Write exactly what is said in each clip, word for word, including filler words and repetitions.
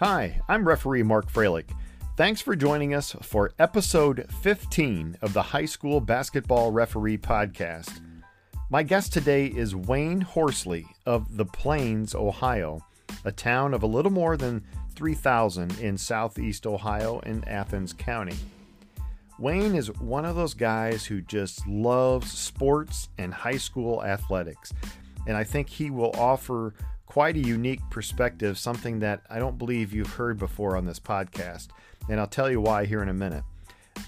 Hi, I'm referee Mark Froelich. Thanks for joining us for episode fifteen of the High School Basketball Referee Podcast. My guest today is Wayne Horsley of The Plains, Ohio, a town of a little more than three thousand in Southeast Ohio and Athens County. Wayne is one of those guys who just loves sports and high school athletics, and I think he will offer quite a unique perspective, something that I don't believe you've heard before on this podcast, and I'll tell you why here in a minute.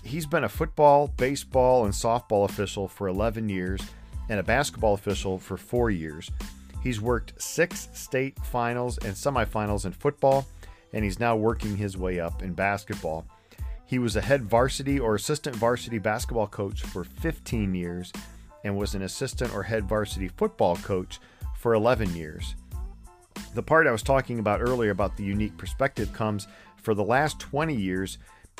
He's been a football, baseball, and softball official for eleven years and a basketball official for four years. He's worked six state finals and semifinals in football, and he's now working his way up in basketball. He was a head varsity or assistant varsity basketball coach for fifteen years and was an assistant or head varsity football coach for eleven years. The part I was talking about earlier about the unique perspective comes for the last twenty years.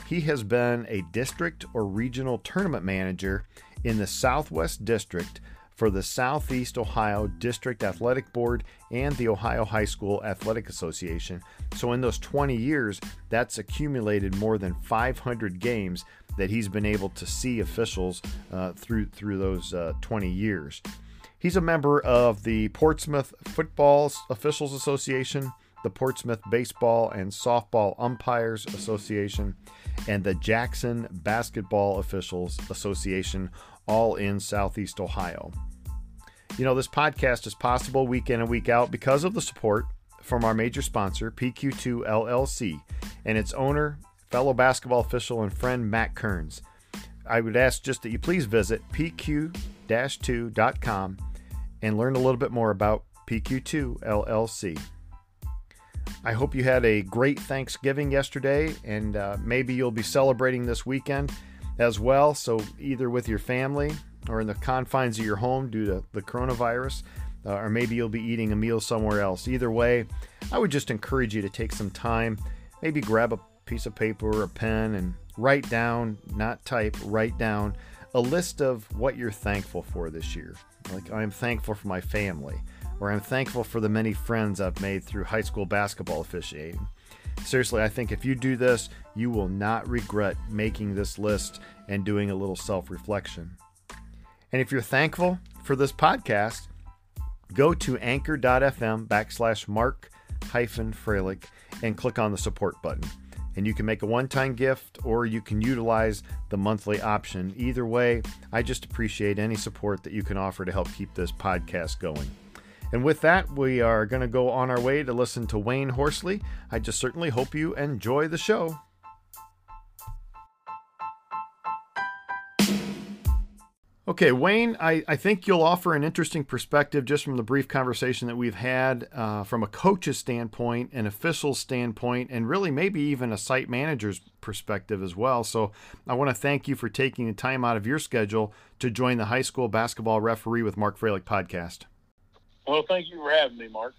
He has been a district or regional tournament manager in the Southwest District for the Southeast Ohio District Athletic Board and the Ohio High School Athletic Association. So in those twenty years, that's accumulated more than five hundred games that he's been able to see officials uh, through through those uh, twenty years. He's a member of the Portsmouth Football Officials Association, the Portsmouth Baseball and Softball Umpires Association, and the Jackson Basketball Officials Association, all in Southeast Ohio. You know, this podcast is possible week in and week out because of the support from our major sponsor, P Q two L L C, and its owner, fellow basketball official and friend, Matt Kearns. I would ask just that you please visit p q dash two dot com and learn a little bit more about P Q two L L C. I hope you had a great Thanksgiving yesterday, and uh, maybe you'll be celebrating this weekend as well, so either with your family or in the confines of your home due to the coronavirus, uh, or maybe you'll be eating a meal somewhere else. Either way, I would just encourage you to take some time, maybe grab a piece of paper or a pen and write down, not type, write down a list of what you're thankful for this year. Like, I'm thankful for my family, or I'm thankful for the many friends I've made through high school basketball officiating. Seriously, I think if you do this, you will not regret making this list and doing a little self-reflection. And if you're thankful for this podcast, go to anchor.fm backslash Mark hyphen Froelich and click on the support button. And you can make a one-time gift, or you can utilize the monthly option. Either way, I just appreciate any support that you can offer to help keep this podcast going. And with that, we are going to go on our way to listen to Wayne Horsley. I just certainly hope you enjoy the show. Okay, Wayne, I, I think you'll offer an interesting perspective just from the brief conversation that we've had uh, from a coach's standpoint, an official's standpoint, and really maybe even a site manager's perspective as well. So I want to thank you for taking the time out of your schedule to join the High School Basketball Referee with Mark Froelich podcast. Well, thank you for having me, Mark.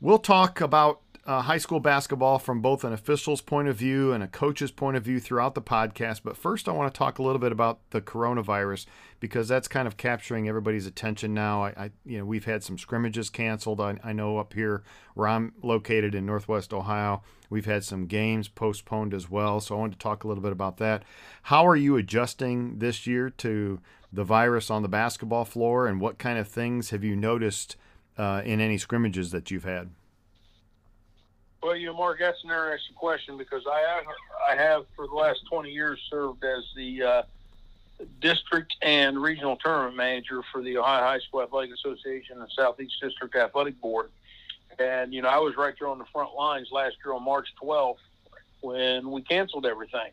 We'll talk about uh, high school basketball from both an official's point of view and a coach's point of view throughout the podcast. But first, I want to talk a little bit about the coronavirus, because that's kind of capturing everybody's attention now. I, I you know, we've had some scrimmages canceled. I, I know up here where I'm located in Northwest Ohio, we've had some games postponed as well. So I wanted to talk a little bit about that. How are you adjusting this year to the virus on the basketball floor, and what kind of things have you noticed Uh, in any scrimmages that you've had? Well, you know, Mark, that's an interesting question, because I have, I have for the last twenty years served as the uh, district and regional tournament manager for the Ohio High School Athletic Association and Southeast District Athletic Board. And, you know, I was right there on the front lines last year on March twelfth when we canceled everything.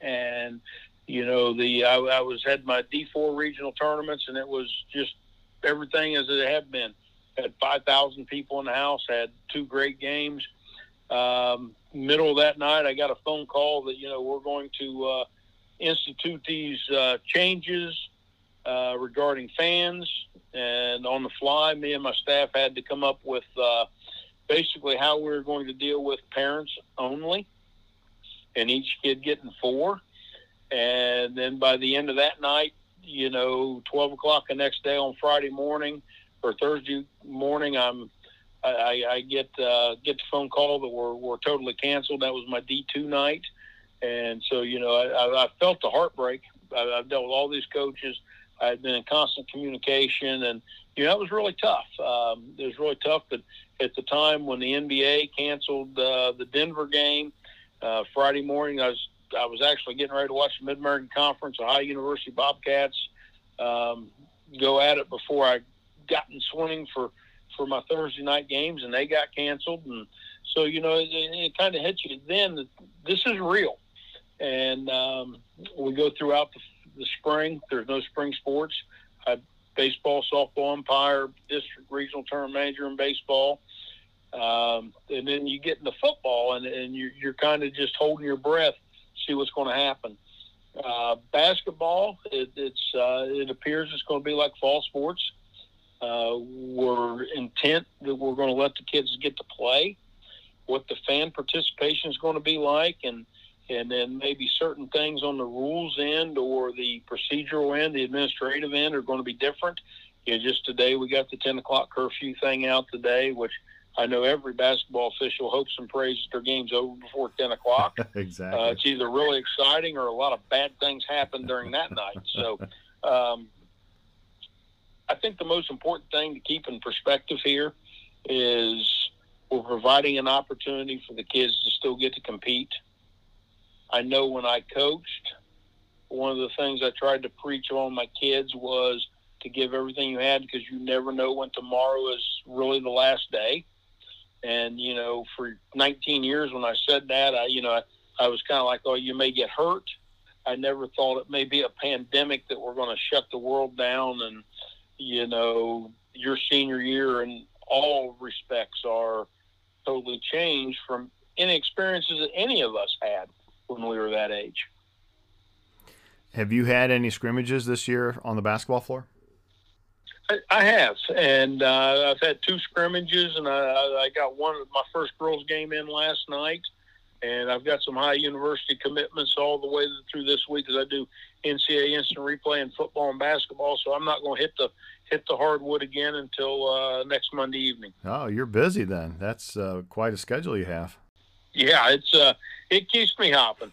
And, you know, the I, I was had my D four regional tournaments, and it was just everything as it had been. Had five thousand people in the house, had two great games. Um, middle of that night, I got a phone call that, you know, we're going to uh, institute these uh, changes uh, regarding fans. And on the fly, me and my staff had to come up with uh, basically how we were going to deal with parents only, and each kid getting four. And then by the end of that night, you know, twelve o'clock the next day on Friday morning, or Thursday morning, I'm I, I, I get uh, get the phone call that we're we're totally canceled. That was my D two night, and so you know I, I felt the heartbreak. I, I've dealt with all these coaches. I've been in constant communication, and you know that was really tough. Um, it was really tough, but at the time when the N B A canceled uh, the Denver game uh, Friday morning, I was I was actually getting ready to watch the Mid-American Conference, Ohio University Bobcats, um, go at it before I got in swing for. for my Thursday night games, and they got canceled. And so, you know, it, it kind of hits you then that this is real. And um, we go throughout the, the spring. There's no spring sports. I baseball, softball umpire, district regional tournament manager in baseball. Um, and then you get into football, and, and you're, you're kind of just holding your breath, see what's going to happen. Uh, basketball, it, it's, uh, it appears it's going to be like fall sports. Uh, we're intent that we're going to let the kids get to play, what the fan participation is going to be like, and and then maybe certain things on the rules end or the procedural end, the administrative end, are going to be different. You know, just today we got the ten o'clock curfew thing out today, which I know every basketball official hopes and prays that their game's over before ten o'clock. Exactly. Uh, it's either really exciting or a lot of bad things happen during that night. So, um, I think the most important thing to keep in perspective here is we're providing an opportunity for the kids to still get to compete. I know when I coached, one of the things I tried to preach on my kids was to give everything you had, because you never know when tomorrow is really the last day. And, you know, for nineteen years when I said that, I, you know, I, I was kind of like, oh, you may get hurt. I never thought it may be a pandemic that we're going to shut the world down, and, you know, your senior year in all respects are totally changed from any experiences that any of us had when we were that age. Have you had any scrimmages this year on the basketball floor? I, I have, and uh, I've had two scrimmages, and I, I got one of my first girls game in last night, and I've got some high university commitments all the way through this week, because I do N C A A instant replay in football and basketball, so I'm not going to hit the hit the hardwood again until uh, next Monday evening. Oh, you're busy then. That's uh, quite a schedule you have. Yeah, it's uh, it keeps me hopping.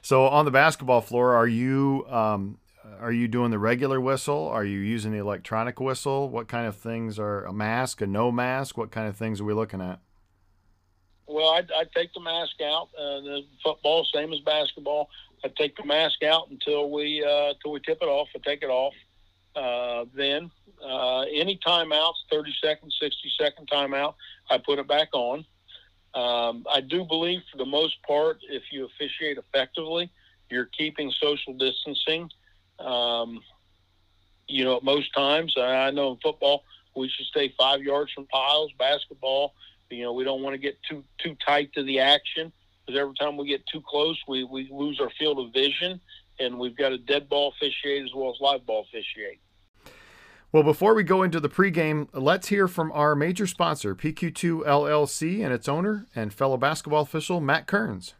So on the basketball floor, are you um, are you doing the regular whistle? Are you using the electronic whistle? What kind of things are a mask, a no mask? What kind of things are we looking at? Well, I I take the mask out. Uh, the football, same as basketball. I take the mask out until we uh, until we tip it off. I take it off. Uh, then uh, any timeouts, thirty second, sixty second timeout, I put it back on. Um, I do believe, for the most part, if you officiate effectively, you're keeping social distancing. Um, you know, at most times, I, I know in football we should stay five yards from piles. Basketball, you know, we don't want to get too too tight to the action, because every time we get too close, we, we lose our field of vision, and we've got a dead ball officiate as well as live ball officiate. Well, before we go into the pregame, let's hear from our major sponsor, P Q two L L C, and its owner and fellow basketball official, Matt Kearns.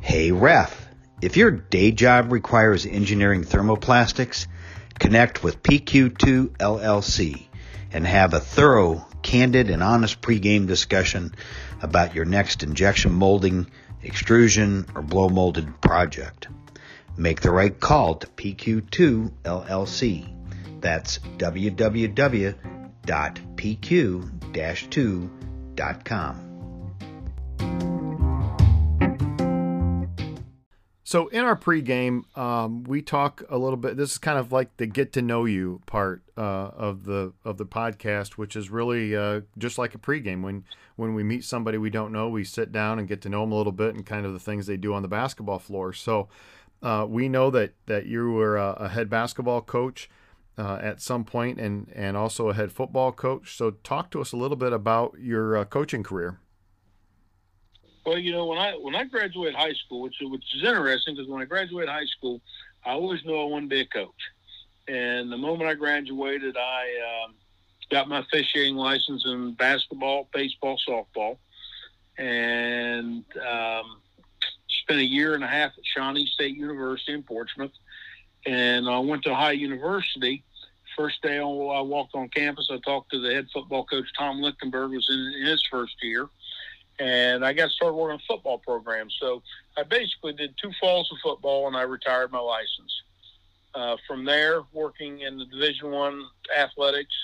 Hey, ref, if your day job requires engineering thermoplastics, connect with P Q two L L C and have a thorough, candid, and honest pregame discussion about your next injection molding, extrusion, or blow molded project. Make the right call to P Q two L L C. That's w w w dot p q dash two dot com. So in our pregame, um, we talk a little bit. This is kind of like the get to know you part uh, of the of the podcast, which is really uh, just like a pregame. When when we meet somebody we don't know, we sit down and get to know them a little bit, and kind of the things they do on the basketball floor. So uh, we know that that you were a, a head basketball coach uh, at some point, and and also a head football coach. So talk to us a little bit about your uh, coaching career. Well, you know, when I when I graduated high school, which, which is interesting, because when I graduated high school, I always knew I wanted to be a coach. And the moment I graduated, I um, got my officiating license in basketball, baseball, softball, and um, spent a year and a half at Shawnee State University in Portsmouth. and I went to Ohio University. First day I walked on campus, I talked to the head football coach, Tom Lichtenberg, was in his first year, and I got started working on football programs. So I basically did two falls of football, and I retired my license. Uh, from there, working in the Division One athletics,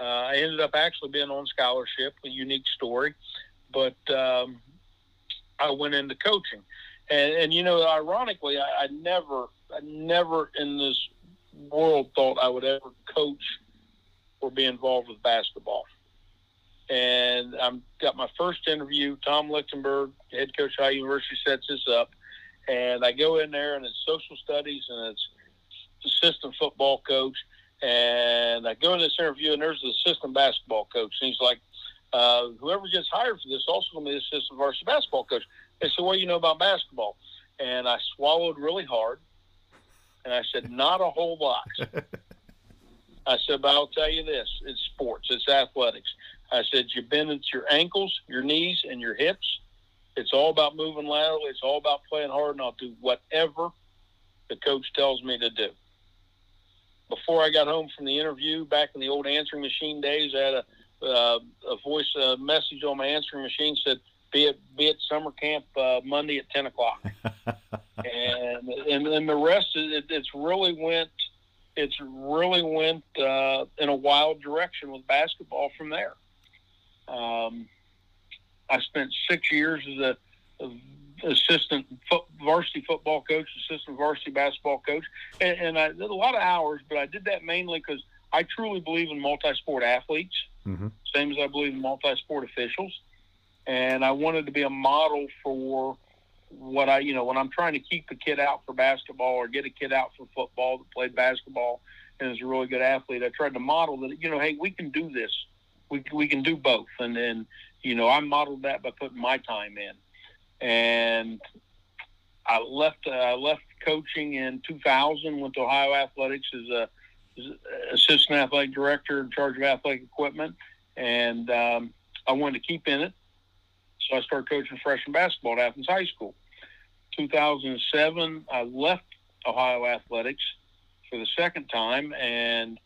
uh, I ended up actually being on scholarship, a unique story, but um, I went into coaching. And, and you know, ironically, I, I never, I never in this world thought I would ever coach or be involved with basketball. And I got my first interview. Tom Lichtenberg, head coach at Ohio University, sets this up. And I go in there, and it's social studies, and it's assistant football coach. And I go in this interview, and there's the assistant basketball coach. And he's like, uh, whoever gets hired for this also going to be the assistant varsity basketball coach. They said, what do you know about basketball? And I swallowed really hard. And I said, not a whole lot. I said, but I'll tell you this. It's sports. It's athletics. I said, you bend at your ankles, your knees, and your hips. It's all about moving laterally. It's all about playing hard, and I'll do whatever the coach tells me to do. Before I got home from the interview, back in the old answering machine days, I had a, uh, a voice uh, message on my answering machine said, be at, be at summer camp uh, Monday at ten o'clock. and, and and the rest, it, it's really went, it's really went uh, in a wild direction with basketball from there. Um, I spent six years as an assistant fo- varsity football coach, assistant varsity basketball coach, and, and I did a lot of hours, but I did that mainly because I truly believe in multi-sport athletes, mm-hmm. same as I believe in multi-sport officials, and I wanted to be a model for what I, you know, when I'm trying to keep a kid out for basketball or get a kid out for football that played basketball and is a really good athlete, I tried to model that, you know, hey, we can do this. We we can do both, and then you know I modeled that by putting my time in, and I left uh, I left coaching in two thousand, went to Ohio Athletics as a as assistant athletic director in charge of athletic equipment, and um, I wanted to keep in it, so I started coaching freshman basketball at Athens High School. two thousand seven, I left Ohio Athletics for the second time and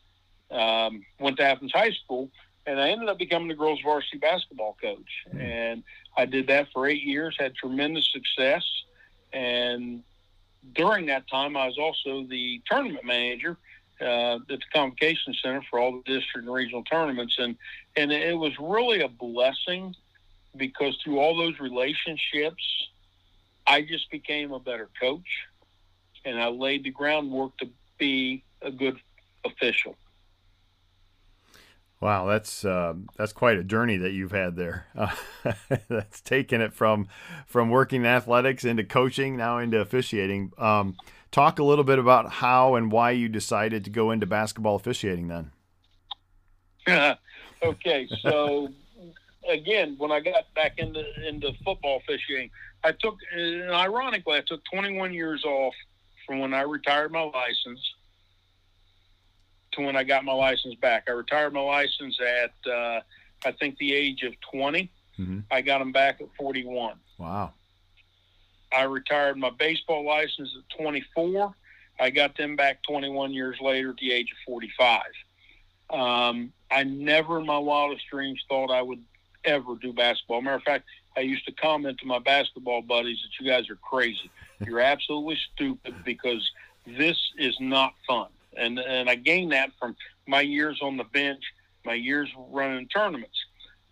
um, went to Athens High School. And I ended up becoming the girls varsity basketball coach. And I did that for eight years, had tremendous success. And during that time, I was also the tournament manager uh, at the Convocation Center for all the district and regional tournaments. And, and it was really a blessing because through all those relationships, I just became a better coach. And I laid the groundwork to be a good official. Wow, that's uh, that's quite a journey that you've had there. Uh, that's taken it from from working in athletics into coaching, now into officiating. Um, talk a little bit about how and why you decided to go into basketball officiating then. Okay, so again, when I got back into into football officiating, I took, and ironically, I took twenty-one years off from when I retired my license to when I got my license back. I retired my license at, uh, I think, the age of twenty. Mm-hmm. I got them back at forty-one. Wow. I retired my baseball license at twenty-four. I got them back twenty-one years later at the age of forty-five. Um, I never in my wildest dreams thought I would ever do basketball. Matter of fact, I used to comment to my basketball buddies that you guys are crazy. You're absolutely stupid because this is not fun. And and I gained that from my years on the bench, my years running tournaments.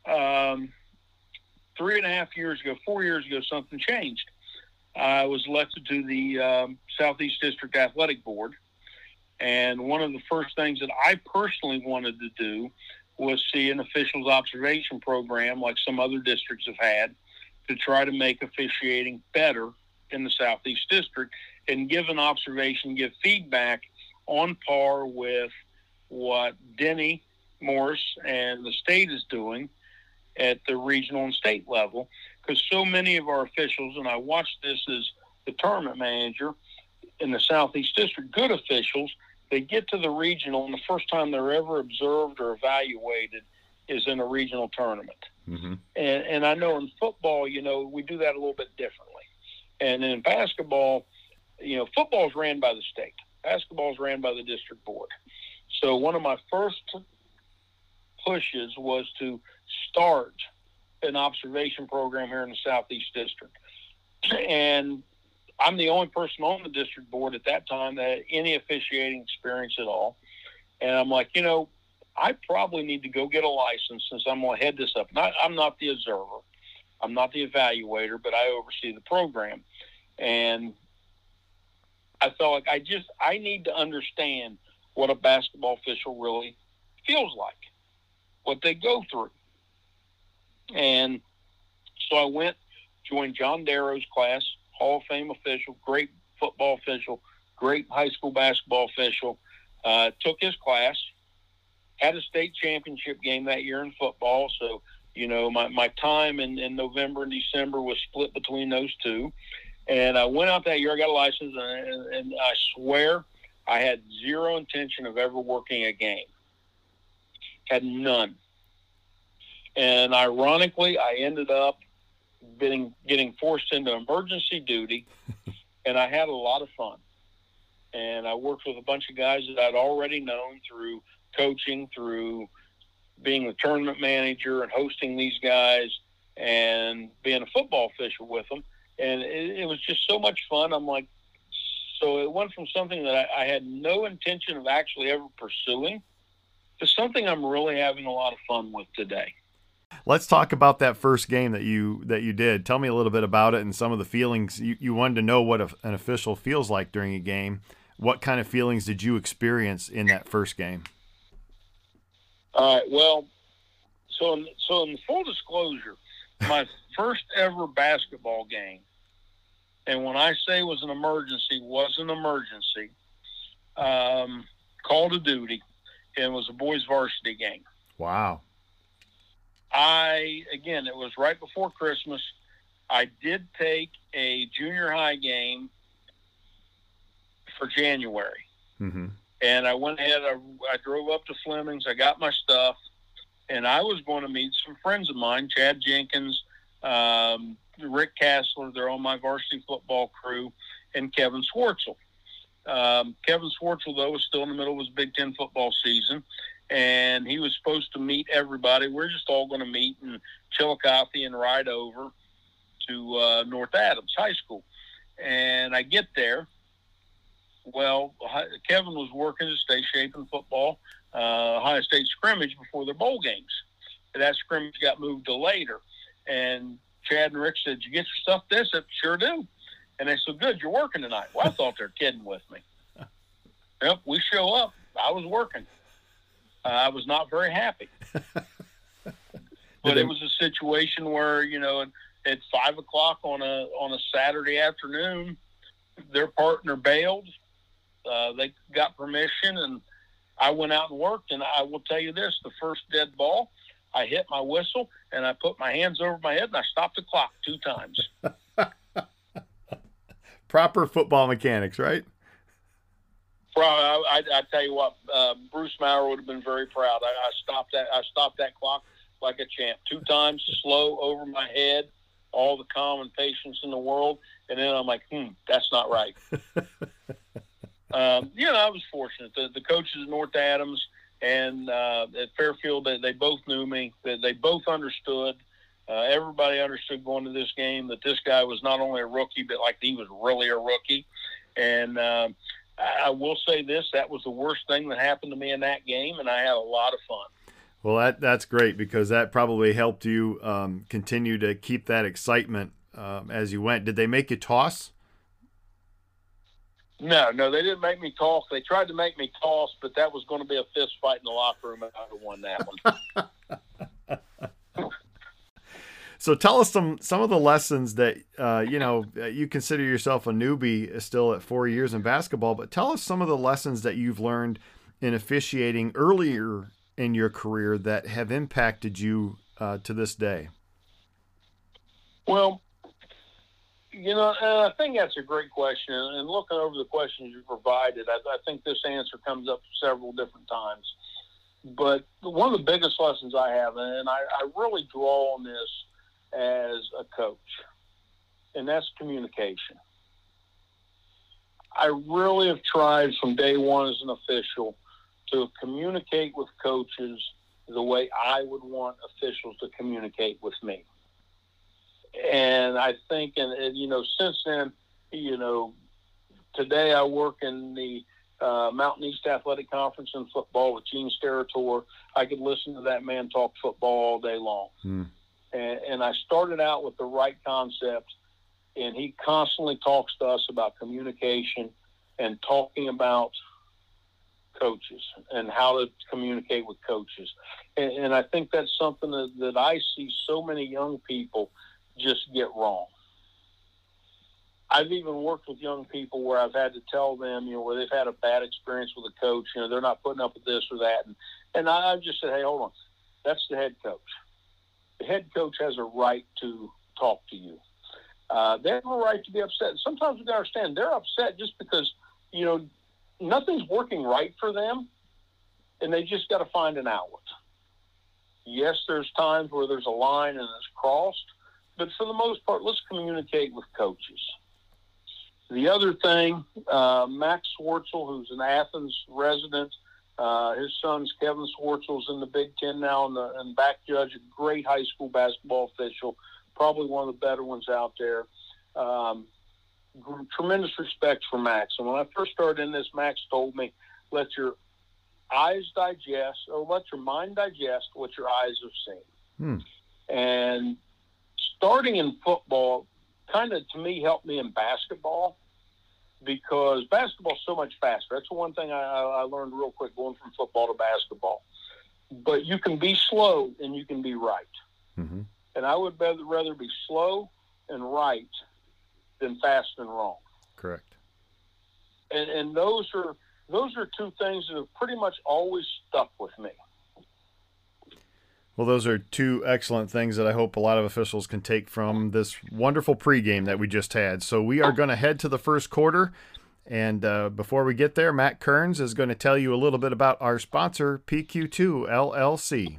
Um, three and a half years ago, four years ago, something changed. I was elected to the um, Southeast District Athletic Board. And one of the first things that I personally wanted to do was see an officials observation program like some other districts have had to try to make officiating better in the Southeast District and give an observation, give feedback on par with what Denny Morris and the state is doing at the regional and state level, because so many of our officials, and I watched this as the tournament manager in the Southeast District, good officials, they get to the regional, and the first time they're ever observed or evaluated is in a regional tournament. Mm-hmm. And, and I know in football, you know, we do that a little bit differently. And in basketball, you know, football is ran by the state. basketball is ran by the district board. So one of my first pushes was to start an observation program here in the Southeast District. And I'm the only person on the district board at that time that had any officiating experience at all. And I'm like, you know, I probably need to go get a license since I'm going to head this up. Not, I'm not the observer. I'm not the evaluator, but I oversee the program. And I felt like I just, I need to understand what a basketball official really feels like, what they go through. And so I went, joined John Darrow's class, Hall of Fame official, great football official, great high school basketball official, uh, took his class, had a state championship game that year in football. So, you know, my, my time in, in November and December was split between those two. And I went out that year, I got a license, and, and I swear I had zero intention of ever working a game. Had none. And ironically, I ended up getting, getting forced into emergency duty, and I had a lot of fun. And I worked with a bunch of guys that I'd already known through coaching, through being the tournament manager and hosting these guys and being a football official with them. And it, it was just so much fun. I'm like, so it went from something that I, I had no intention of actually ever pursuing to something I'm really having a lot of fun with today. Let's talk about that first game that you that you did. Tell me a little bit about it and some of the feelings. You, you wanted to know what a, an official feels like during a game. What kind of feelings did you experience in that first game? All right, well, so in, so in full disclosure, my first ever basketball game, and when I say was an emergency, was an emergency, um, call to duty, and it was a boys varsity game. Wow. I, again, it was right before Christmas. I did take a junior high game for January. Mm-hmm. And I went ahead, I, I drove up to Fleming's, I got my stuff, and I was going to meet some friends of mine, Chad Jenkins, um, Rick Castler, they're on my varsity football crew, and Kevin Schwarzel. Um, Kevin Schwarzel, though, was still in the middle of his Big Ten football season, and he was supposed to meet everybody. We're just all going to meet in Chillicothe and ride over to uh, North Adams High School. And I get there. Well, Kevin was working to stay shaping football, uh, Ohio State scrimmage before their bowl games. That scrimmage got moved to later. And Chad and Rick said, "Did you get your stuff this?" I said, "Sure do." And they said, "Good, you're working tonight." Well, I thought they were kidding with me. Yep, we show up. I was working. Uh, I was not very happy. But it was a situation where, you know, at five o'clock on a on a Saturday afternoon, their partner bailed. Uh, they got permission, and I went out and worked. And I will tell you this, the first dead ball, I hit my whistle, and I put my hands over my head, and I stopped the clock two times. Proper football mechanics, right? Probably, I, I, I tell you what, uh, Bruce Maurer would have been very proud. I, I, stopped that, I stopped that clock like a champ. Two times, slow, over my head, all the calm and patience in the world. And then I'm like, hmm, that's not right. um, you know, I was fortunate. The, the coaches at North Adams and uh, at Fairfield, they, they both knew me. They, they both understood. Uh, everybody understood going to this game that this guy was not only a rookie, but like he was really a rookie. And uh, I will say this, that was the worst thing that happened to me in that game, and I had a lot of fun. Well, that that's great because that probably helped you um, continue to keep that excitement Um, as you went. Did they make you toss? No, no, they didn't make me toss. They tried to make me toss, but that was going to be a fist fight in the locker room, and I would have won that one. So tell us some, some of the lessons that, uh, you know, you consider yourself a newbie still at four years in basketball, but tell us some of the lessons that you've learned in officiating earlier in your career that have impacted you uh, to this day. Well, you know, and I think that's a great question. And looking over the questions you provided, I, I think this answer comes up several different times. But one of the biggest lessons I have, and I, I really draw on this as a coach, and that's communication. I really have tried from day one as an official to communicate with coaches the way I would want officials to communicate with me. And I think, and, and you know, since then, you know, today I work in the uh, Mountain East Athletic Conference in football with Gene Steratore. I could listen to that man talk football all day long. Mm. And, and I started out with the right concepts, and he constantly talks to us about communication and talking about coaches and how to communicate with coaches. And, and I think that's something that, that I see so many young people just get wrong. I've even worked with young people where I've had to tell them, you know, where they've had a bad experience with a coach, you know, they're not putting up with this or that. And, and I've just said, hey, hold on. That's the head coach. The head coach has a right to talk to you. Uh, they have a right to be upset. Sometimes we got to understand they're upset just because, you know, nothing's working right for them, and they just got to find an outlet. Yes, there's times where there's a line and it's crossed, but for the most part, let's communicate with coaches. The other thing, uh, Max Schwarzel, who's an Athens resident, uh, his son's Kevin Schwarzel's in the Big Ten now and, the, and back judge, a great high school basketball official, probably one of the better ones out there. Um, tremendous respect for Max. And when I first started in this, Max told me, let your eyes digest, or let your mind digest what your eyes have seen. Hmm. And starting in football kind of, to me, helped me in basketball, because basketball is so much faster. That's the one thing I, I learned real quick going from football to basketball. But you can be slow and you can be right. Mm-hmm. And I would rather be slow and right than fast and wrong. Correct. And and those are those are two things that have pretty much always stuck with me. Well, those are two excellent things that I hope a lot of officials can take from this wonderful pregame that we just had. So we are going to head to the first quarter. And uh, before we get there, Matt Kearns is going to tell you a little bit about our sponsor, P Q two L L C.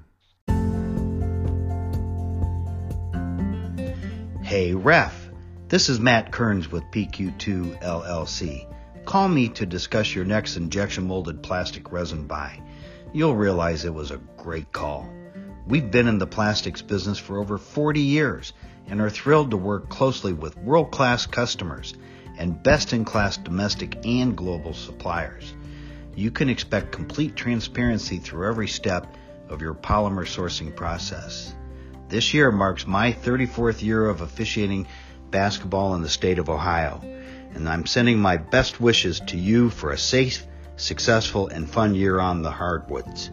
Hey, ref, this is Matt Kearns with P Q two L L C. Call me to discuss your next injection molded plastic resin buy. You'll realize it was a great call. We've been in the plastics business for over forty years and are thrilled to work closely with world-class customers and best-in-class domestic and global suppliers. You can expect complete transparency through every step of your polymer sourcing process. This year marks my thirty-fourth year of officiating basketball in the state of Ohio, and I'm sending my best wishes to you for a safe, successful, and fun year on the hardwoods.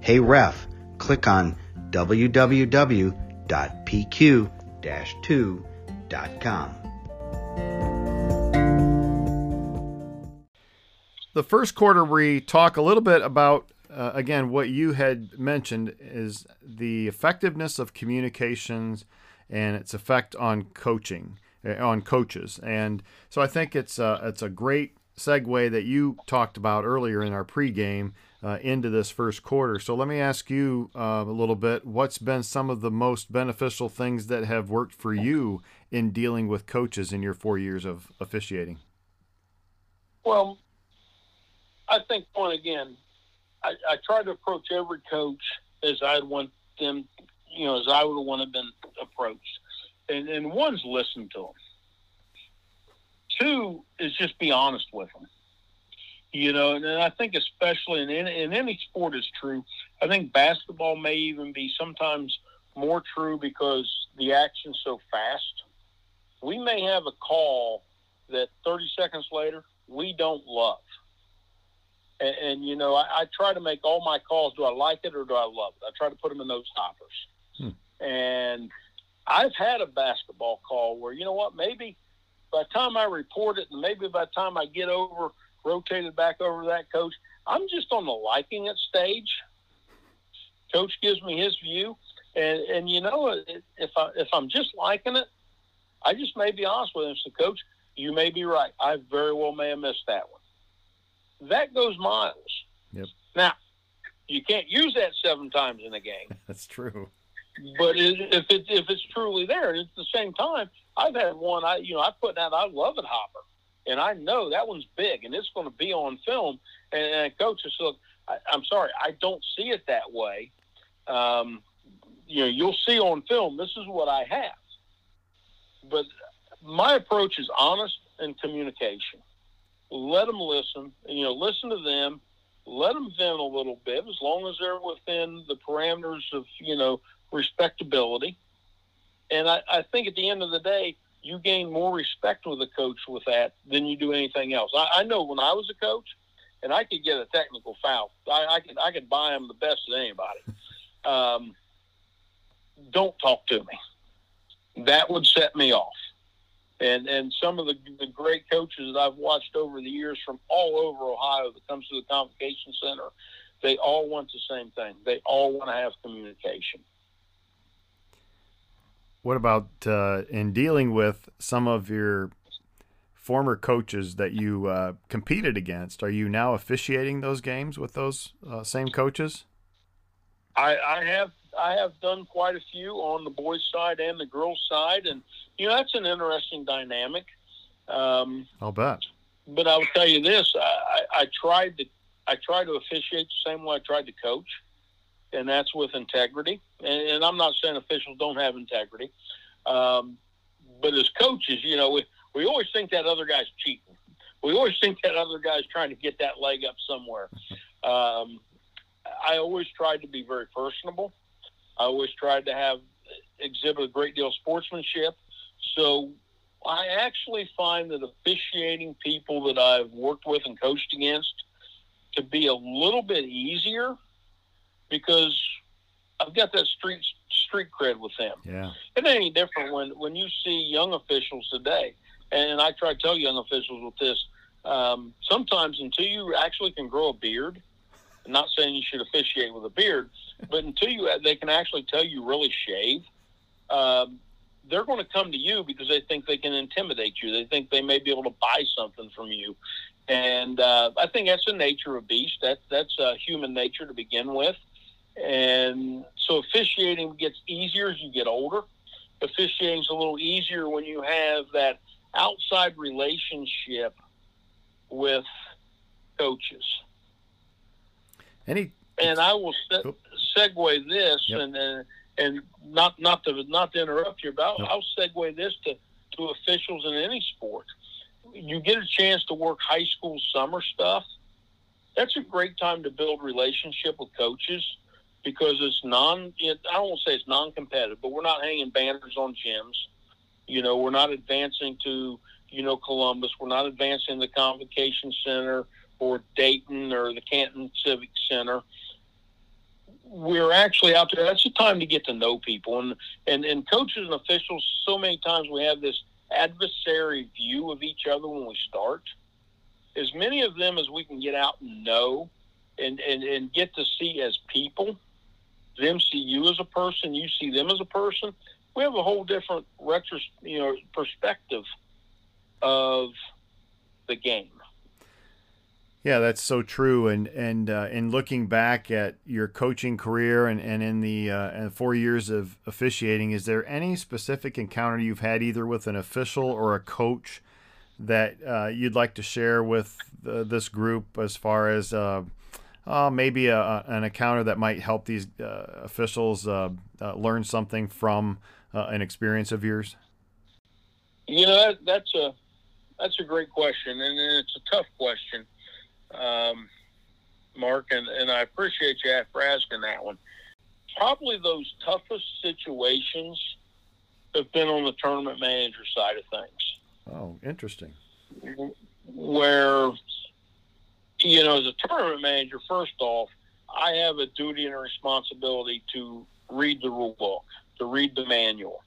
Hey ref, click on w w w dot p q dash two dot com. The first quarter, we talk a little bit about Uh, again, what you had mentioned is the effectiveness of communications and its effect on coaching, on coaches. And so I think it's a, it's a great segue that you talked about earlier in our pregame uh, into this first quarter. So let me ask you uh, a little bit, what's been some of the most beneficial things that have worked for you in dealing with coaches in your four years of officiating? Well, I think, one, again, I, I tried to approach every coach as I'd want them, you know, as I would want to have been approached. And, and one's listen to them. Two is just be honest with them. You know, and, and I think especially in, in, in any sport is true. I think basketball may even be sometimes more true because the action's so fast. We may have a call that thirty seconds later we don't love. And, and, you know, I, I try to make all my calls, do I like it or do I love it? I try to put them in those hoppers. Hmm. And I've had a basketball call where, you know what, maybe by the time I report it and maybe by the time I get over, rotated back over to that coach, I'm just on the liking it stage. Coach gives me his view. And, and you know, if, I, if I'm just liking it, I just may be honest with him. So, Coach, you may be right. I very well may have missed that one. That goes miles. Yep. Now, you can't use that seven times in a game. That's true. But it, if it, if it's truly there, and at the same time, I've had one. I you know I put that I love it hopper, And I know that one's big, and it's going to be on film. And, and coaches, look, I, I'm sorry, I don't see it that way. Um, you know, you'll see on film, this is what I have. But my approach is honest and communication. Let them listen. You know, listen to them. Let them vent a little bit, as long as they're within the parameters of, you know, respectability. And I, I think at the end of the day, you gain more respect with a coach with that than you do anything else. I, I know when I was a coach, and I could get a technical foul, I, I could I could buy them the best of anybody. Um, don't talk to me. That would set me off. And and some of the, the great coaches that I've watched over the years from all over Ohio that comes to the Convocation Center, they all want the same thing. They all want to have communication. What about uh, in dealing with some of your former coaches that you uh, competed against? Are you now officiating those games with those uh, same coaches? I, I have. I have done quite a few on the boys' side and the girls' side, and you know that's an interesting dynamic. Um, I'll bet. But I will tell you this: I, I tried to I tried to officiate the same way I tried to coach, and that's with integrity. And, and I'm not saying officials don't have integrity, um, but as coaches, you know, we we always think that other guy's cheating. We always think that other guy's trying to get that leg up somewhere. Um, I always tried to be very personable. I always tried to have exhibit a great deal of sportsmanship. So I actually find that officiating people that I've worked with and coached against to be a little bit easier because I've got that street street cred with them. Yeah. It ain't different when, when you see young officials today. And I try to tell young officials with this, um, sometimes until you actually can grow a beard, I'm not saying you should officiate with a beard, but until you they can actually tell you really shave, um, they're going to come to you because they think they can intimidate you. They think they may be able to buy something from you. And uh, I think that's the nature of beast. That, that's uh, human nature to begin with. And so officiating gets easier as you get older. Officiating's a little easier when you have that outside relationship with coaches. Any... And I will se- segue this, yep. and uh, and not not to not to interrupt you, but I'll, nope. I'll segue this to, to officials in any sport. You get a chance to work high school summer stuff. That's a great time to build relationship with coaches because it's non. It, I don't want to say it's non-competitive, but we're not hanging banners on gyms. You know, we're not advancing to you know Columbus. We're not advancing the Convocation Center or Dayton or the Canton Civic Center. We're actually out there. That's the time to get to know people. And, and, and coaches and officials, so many times we have this adversary view of each other when we start. As many of them as we can get out and know and, and, and get to see as people, them see you as a person, you see them as a person, we have a whole different retro, you know, perspective of the game. Yeah, that's so true. And and uh, in looking back at your coaching career and and in the uh, and four years of officiating, is there any specific encounter you've had either with an official or a coach that uh, you'd like to share with uh, this group as far as uh, uh, maybe a, a, an encounter that might help these uh, officials uh, uh, learn something from uh, an experience of yours? You know, that, that's a that's a great question, and it's a tough question. Um, Mark, and, and I appreciate you for asking that one. Probably those toughest situations have been on the tournament manager side of things. Oh, interesting. Where, you know, as a tournament manager, first off, I have a duty and a responsibility to read the rule book, to read the manual.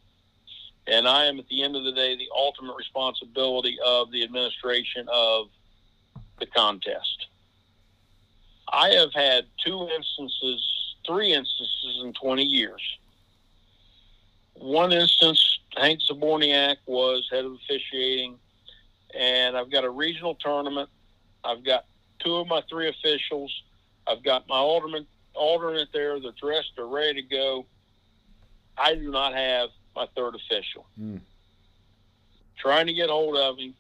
And I am, at the end of the day, the ultimate responsibility of the administration of the contest. I have had two instances, three instances in twenty years. One instance, Hank Zaborniak was head of officiating, and I've got a regional tournament. I've got two of my three officials. I've got my alternate, alternate there. They're dressed. They're ready to go. I do not have my third official. Mm. Trying to get hold of him.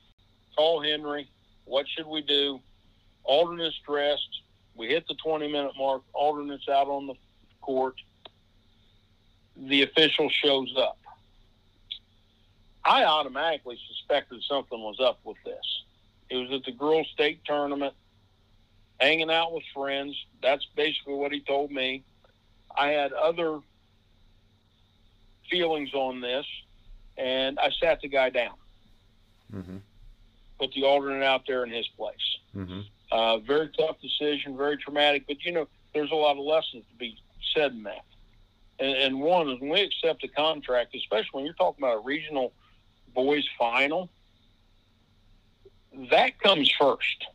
call Henry, what should we do? Alternates dressed. We hit the twenty-minute mark, alternates out on the court. The official shows up. I automatically suspected something was up with this. It was at the girls' state tournament, hanging out with friends. That's basically what he told me. I had other feelings on this, and I sat the guy down. Mm-hmm. Put the alternate out there in his place. Mm-hmm. Uh, very tough decision, very traumatic, but, you know, there's a lot of lessons to be said in that. And, and one is when we accept a contract, especially when you're talking about a regional boys final, that comes first.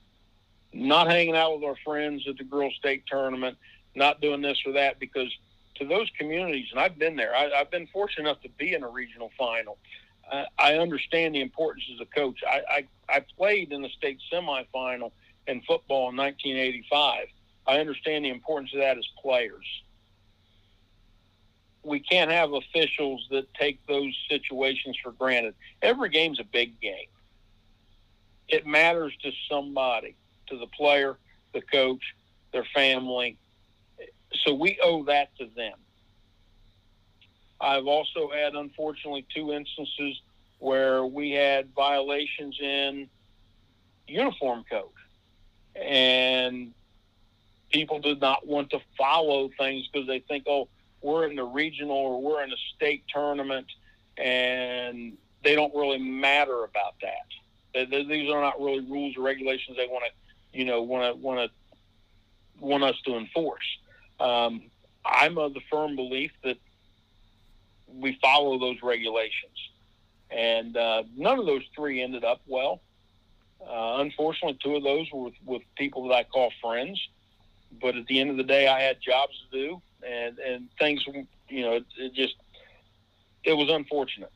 Not hanging out with our friends at the girls' state tournament, not doing this or that, because to those communities, and I've been there, I, I've been fortunate enough to be in a regional final. Uh, I understand the importance as a coach. I, I, I played in the state semifinal in football in nineteen eighty-five. I understand the importance of that as players. We can't have officials that take those situations for granted. Every game's a big game. It matters to somebody, to the player, the coach, their family. So we owe that to them. I've also had, unfortunately, two instances where we had violations in uniform code, and people did not want to follow things because they think, oh, we're in the regional or we're in a state tournament, and they don't really matter about that. These are not really rules or regulations they want to, you know, want to want to want us to enforce. Um, I'm of the firm belief that we follow those regulations, and uh, none of those three ended up well. Uh, unfortunately, two of those were with, with people that I call friends, but at the end of the day, I had jobs to do, and, and things, you know, it, it just, it was unfortunate.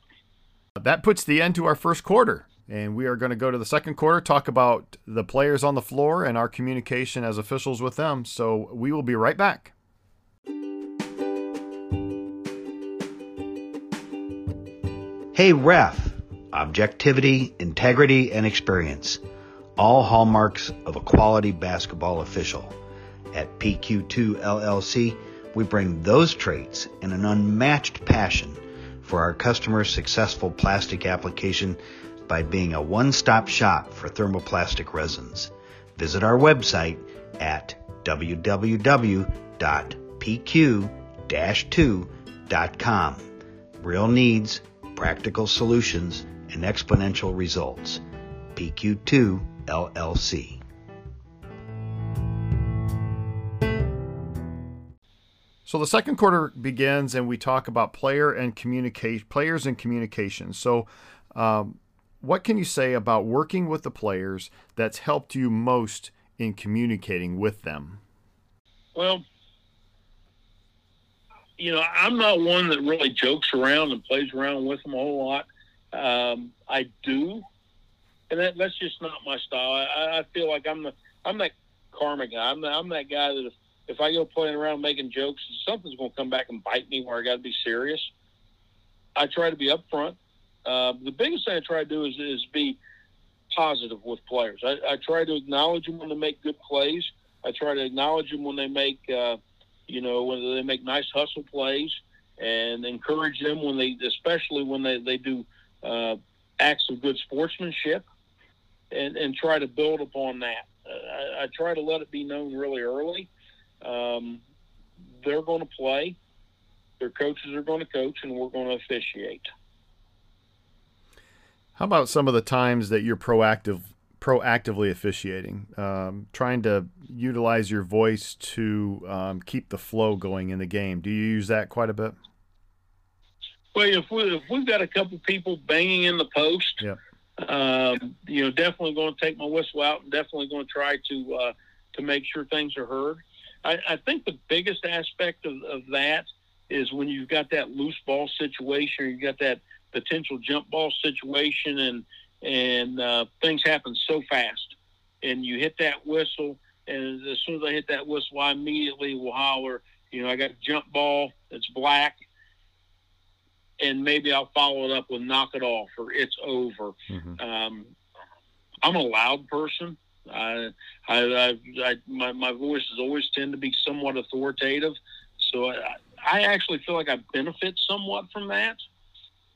That puts the end to our first quarter, and we are going to go to the second quarter, talk about the players on the floor and our communication as officials with them. So we will be right back. Hey, ref. Objectivity, integrity, and experience. All hallmarks of a quality basketball official. At P Q two L L C, we bring those traits and an unmatched passion for our customers' successful plastic application by being a one-stop shop for thermoplastic resins. Visit our website at w w w dot p q dash two dot com. Real needs, practical solutions, and exponential results. P Q two L L C. So the second quarter begins, and we talk about player and communica- players and communication. So um, what can you say about working with the players that's helped you most in communicating with them? Well, you know, I'm not one that really jokes around and plays around with them a whole lot. Um, I do, and that, that's just not my style. I, I feel like I'm the I'm that karma guy. I'm, the, I'm that guy that if, if I go playing around making jokes, something's going to come back and bite me where I got to be serious. I try to be upfront. Uh, the biggest thing I try to do is, is be positive with players. I, I try to acknowledge them when they make good plays. I try to acknowledge them when they make, uh, you know, when they make nice hustle plays, and encourage them when they, especially when they, they do uh, acts of good sportsmanship, and, and try to build upon that. Uh, I, I try to let it be known really early. Um, they're going to play, their coaches are going to coach, and we're going to officiate. How about some of the times that you're proactive, proactively officiating, um, trying to utilize your voice to um, keep the flow going in the game? Do you use that quite a bit? Well, if, we, if we've got a couple people banging in the post, yeah. um, you know, definitely going to take my whistle out, and definitely going to try to uh, to make sure things are heard. I, I think the biggest aspect of, of that is when you've got that loose ball situation, or you've got that potential jump ball situation, and and uh, things happen so fast. And you hit that whistle, and as soon as I hit that whistle, I immediately will holler, you know, I got a jump ball, it's black, and maybe I'll follow it up with knock it off, or it's over. Mm-hmm. Um, I'm a loud person. I, I, I, I my, my voices always tend to be somewhat authoritative. So I, I actually feel like I benefit somewhat from that.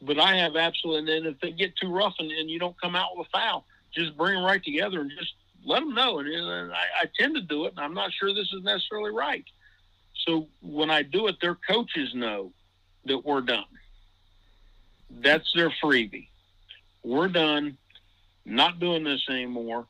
But I have absolutely, and then if they get too rough and, and you don't come out with a foul, just bring them right together and just let them know. And, and I, I tend to do it, and I'm not sure this is necessarily right. So when I do it, their coaches know that we're done. That's their freebie. We're done, not doing this anymore.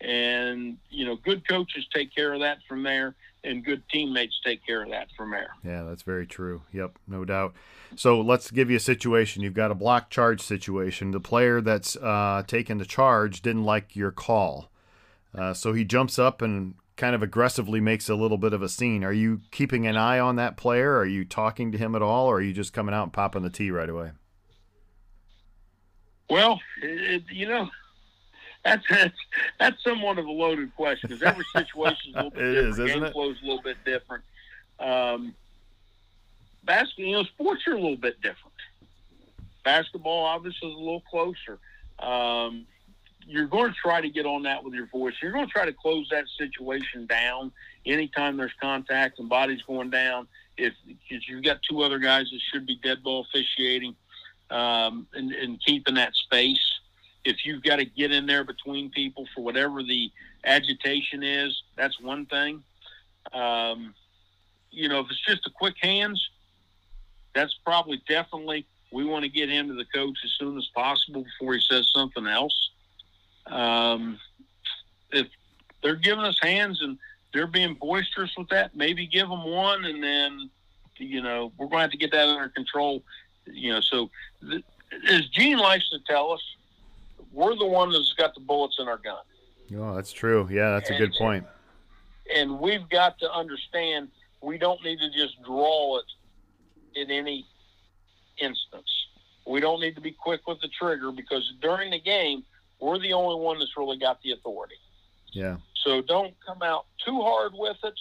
And, you know, good coaches take care of that from there, and good teammates take care of that from there. Yeah, that's very true. Yep, no doubt. So let's give you a situation. You've got a block charge situation. The player that's uh, taken the charge didn't like your call. Uh, so he jumps up and kind of aggressively makes a little bit of a scene. Are you keeping an eye on that player? Are you talking to him at all, or are you just coming out and popping the tee right away? Well, it, you know, That's, that's that's somewhat of a loaded question, because every situation is a little bit different. Is, isn't Game it? flow is a little bit different. Um, basketball, you know, sports are a little bit different. Basketball, obviously, is a little closer. Um, you're going to try to get on that with your voice. You're going to try to close that situation down. Anytime there's contact and bodies going down, if, if you've got two other guys that should be dead ball officiating um, and, and keeping that space. If you've got to get in there between people for whatever the agitation is, that's one thing. Um, you know, if it's just a quick hands, that's probably definitely we want to get him to the coach as soon as possible before he says something else. Um, if they're giving us hands and they're being boisterous with that, maybe give them one, and then, you know, we're going to have to get that under control. You know, so th- as Gene likes to tell us, we're the one that's got the bullets in our gun. Oh, that's true. Yeah, that's and, a good point. And we've got to understand we don't need to just draw it in any instance. We don't need to be quick with the trigger, because during the game, we're the only one that's really got the authority. Yeah. So don't come out too hard with it,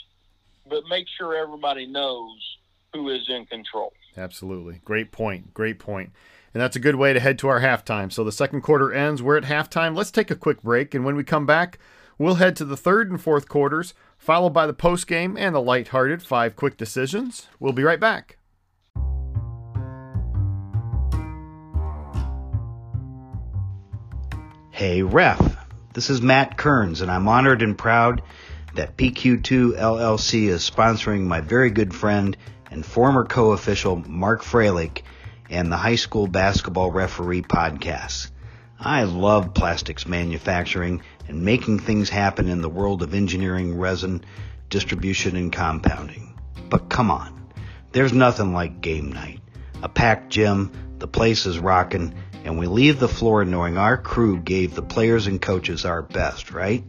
but make sure everybody knows who is in control. Absolutely. Great point. Great point. And that's a good way to head to our halftime. So the second quarter ends. We're at halftime. Let's take a quick break. And when we come back, we'll head to the third and fourth quarters, followed by the postgame and the lighthearted five quick decisions. We'll be right back. Hey, Ref. This is Matt Kearns, and I'm honored and proud that P Q two L L C is sponsoring my very good friend and former co-official Mark Froelich and the High School Basketball Referee Podcast. I love plastics manufacturing and making things happen in the world of engineering, resin, distribution, and compounding. But come on, there's nothing like game night. A packed gym, the place is rocking, and we leave the floor knowing our crew gave the players and coaches our best, right?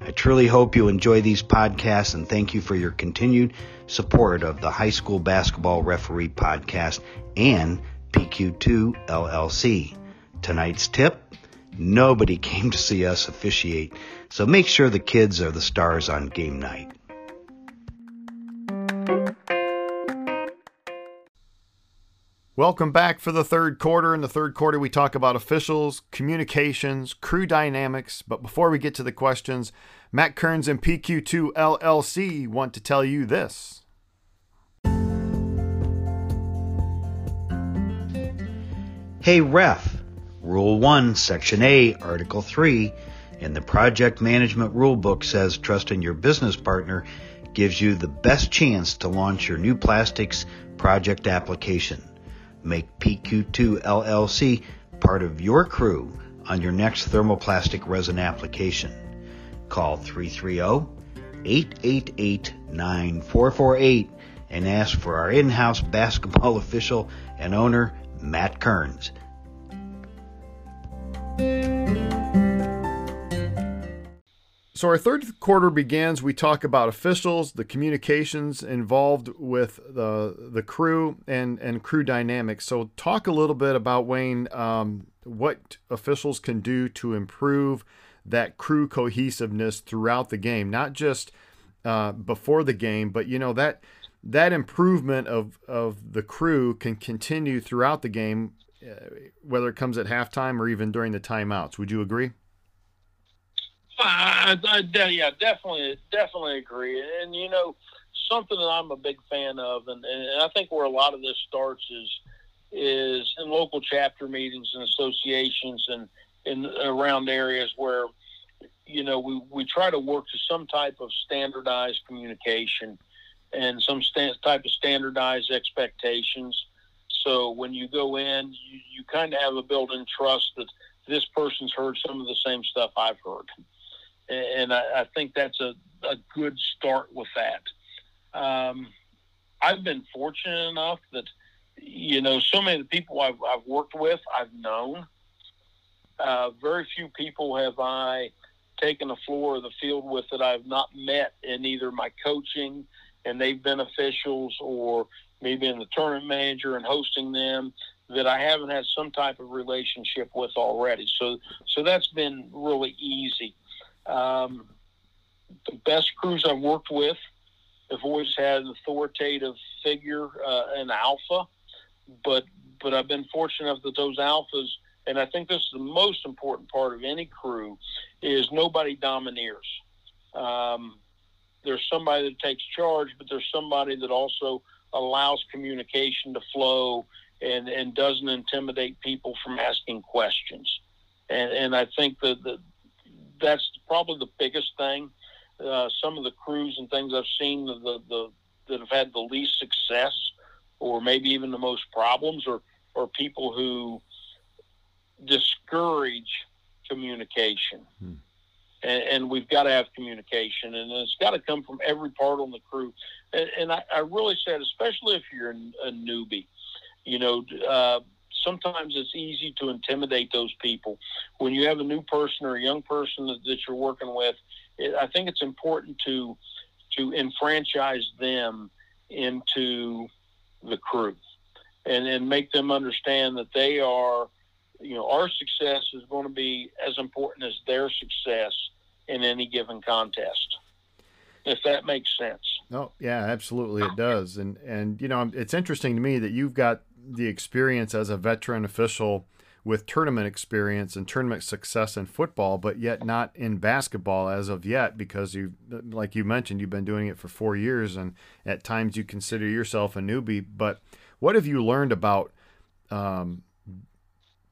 I truly hope you enjoy these podcasts, and thank you for your continued support of the High School Basketball Referee Podcast and P Q two L L C. Tonight's tip: nobody came to see us officiate, so make sure the kids are the stars on game night. Welcome back for the third quarter. In the third quarter, we talk about officials, communications, crew dynamics. But before we get to the questions, Matt Kearns and P Q two L L C want to tell you this. Hey, Ref. Rule one, Section A, Article three, in the Project Management Rulebook says trusting your business partner gives you the best chance to launch your new plastics project application. Make P Q two L L C part of your crew on your next thermoplastic resin application. Call three three zero, eight eight eight, nine four four eight and ask for our in-house basketball official and owner, Matt Kearns. So our third quarter begins. We talk about officials, the communications involved with the the crew, and, and crew dynamics. So talk a little bit about, Wayne, um, what officials can do to improve that crew cohesiveness throughout the game, not just uh, before the game, but, you know, that that improvement of, of the crew can continue throughout the game, whether it comes at halftime or even during the timeouts. Would you agree? I, I, I, yeah, definitely, definitely agree. And, you know, something that I'm a big fan of, and, and I think where a lot of this starts is is in local chapter meetings and associations and, and around areas where, you know, we, we try to work to some type of standardized communication and some st- type of standardized expectations. So when you go in, you, you kind of have a built-in trust that this person's heard some of the same stuff I've heard. And I, I think that's a, a good start with that. Um, I've been fortunate enough that, you know, so many of the people I've, I've worked with, I've known. Uh, very few people have I taken the floor of the field with that I've not met in either my coaching, and they've been officials, or maybe in the tournament manager and hosting them, that I haven't had some type of relationship with already. So, so that's been really easy. Um, the best crews I've worked with have always had an authoritative figure, uh, an alpha, but, but I've been fortunate enough that those alphas, and I think this is the most important part of any crew, is nobody domineers. Um, there's somebody that takes charge, but there's somebody that also allows communication to flow and, and doesn't intimidate people from asking questions. And, and I think that the, that's probably the biggest thing. Uh, some of the crews and things I've seen the, the, the, that have had the least success, or maybe even the most problems, or, or people who discourage communication. Hmm. And, and we've got to have communication, and it's got to come from every part on the crew. And, and I, I really said, especially if you're a newbie, you know, uh, sometimes it's easy to intimidate those people. When you have a new person or a young person that, that you're working with, it, I think it's important to to enfranchise them into the crew and, and make them understand that they are, you know, our success is going to be as important as their success in any given contest, if that makes sense. No, yeah, absolutely it does. And, and you know, it's interesting to me that you've got the experience as a veteran official with tournament experience and tournament success in football, but yet not in basketball as of yet, because you, like you mentioned, you've been doing it for four years and at times you consider yourself a newbie. But what have you learned about um,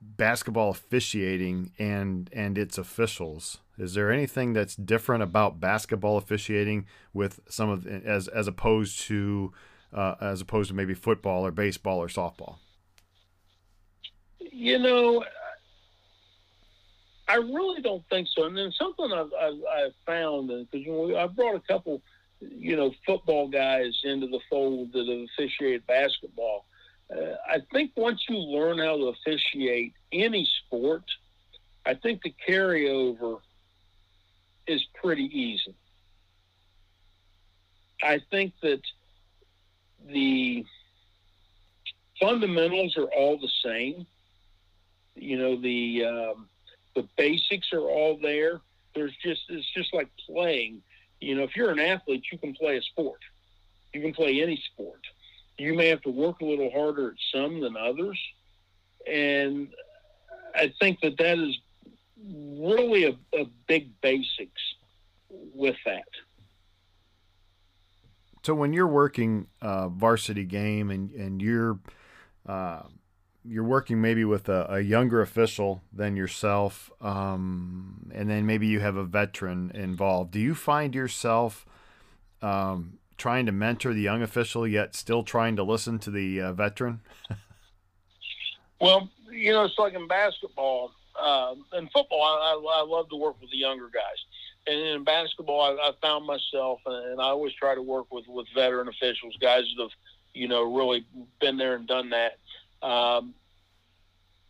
basketball officiating and, and its officials? Is there anything that's different about basketball officiating with some of as, as opposed to, Uh, as opposed to maybe football or baseball or softball? You know, I really don't think so. And then something I've, I've, I've found, because you know, I brought a couple, you know, football guys into the fold that have officiated basketball. Uh, I think once you learn how to officiate any sport, I think the carryover is pretty easy. I think that the fundamentals are all the same. You know, the um, the basics are all there. There's just it's just like playing. You know, if you're an athlete, you can play a sport. You can play any sport. You may have to work a little harder at some than others. And I think that that is really a, a big basics with that. So when you're working a varsity game and, and you're uh, you're working maybe with a, a younger official than yourself, um, and then maybe you have a veteran involved, do you find yourself um, trying to mentor the young official yet still trying to listen to the uh, veteran? Well, you know, it's like in basketball uh, and football. I, I, I love to work with the younger guys. And in basketball, I, I found myself, and I always try to work with, with veteran officials, guys that have, you know, really been there and done that. Um,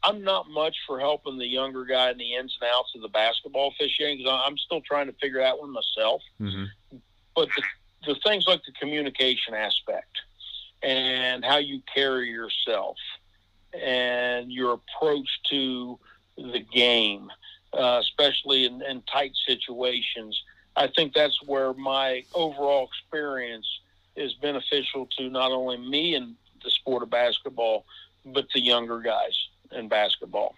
I'm not much for helping the younger guy in the ins and outs of the basketball officiating, because I'm still trying to figure out one myself. Mm-hmm. But the, the things like the communication aspect and how you carry yourself and your approach to the game, Uh, especially in, in tight situations. I think that's where my overall experience is beneficial to not only me in the sport of basketball, but to younger guys in basketball.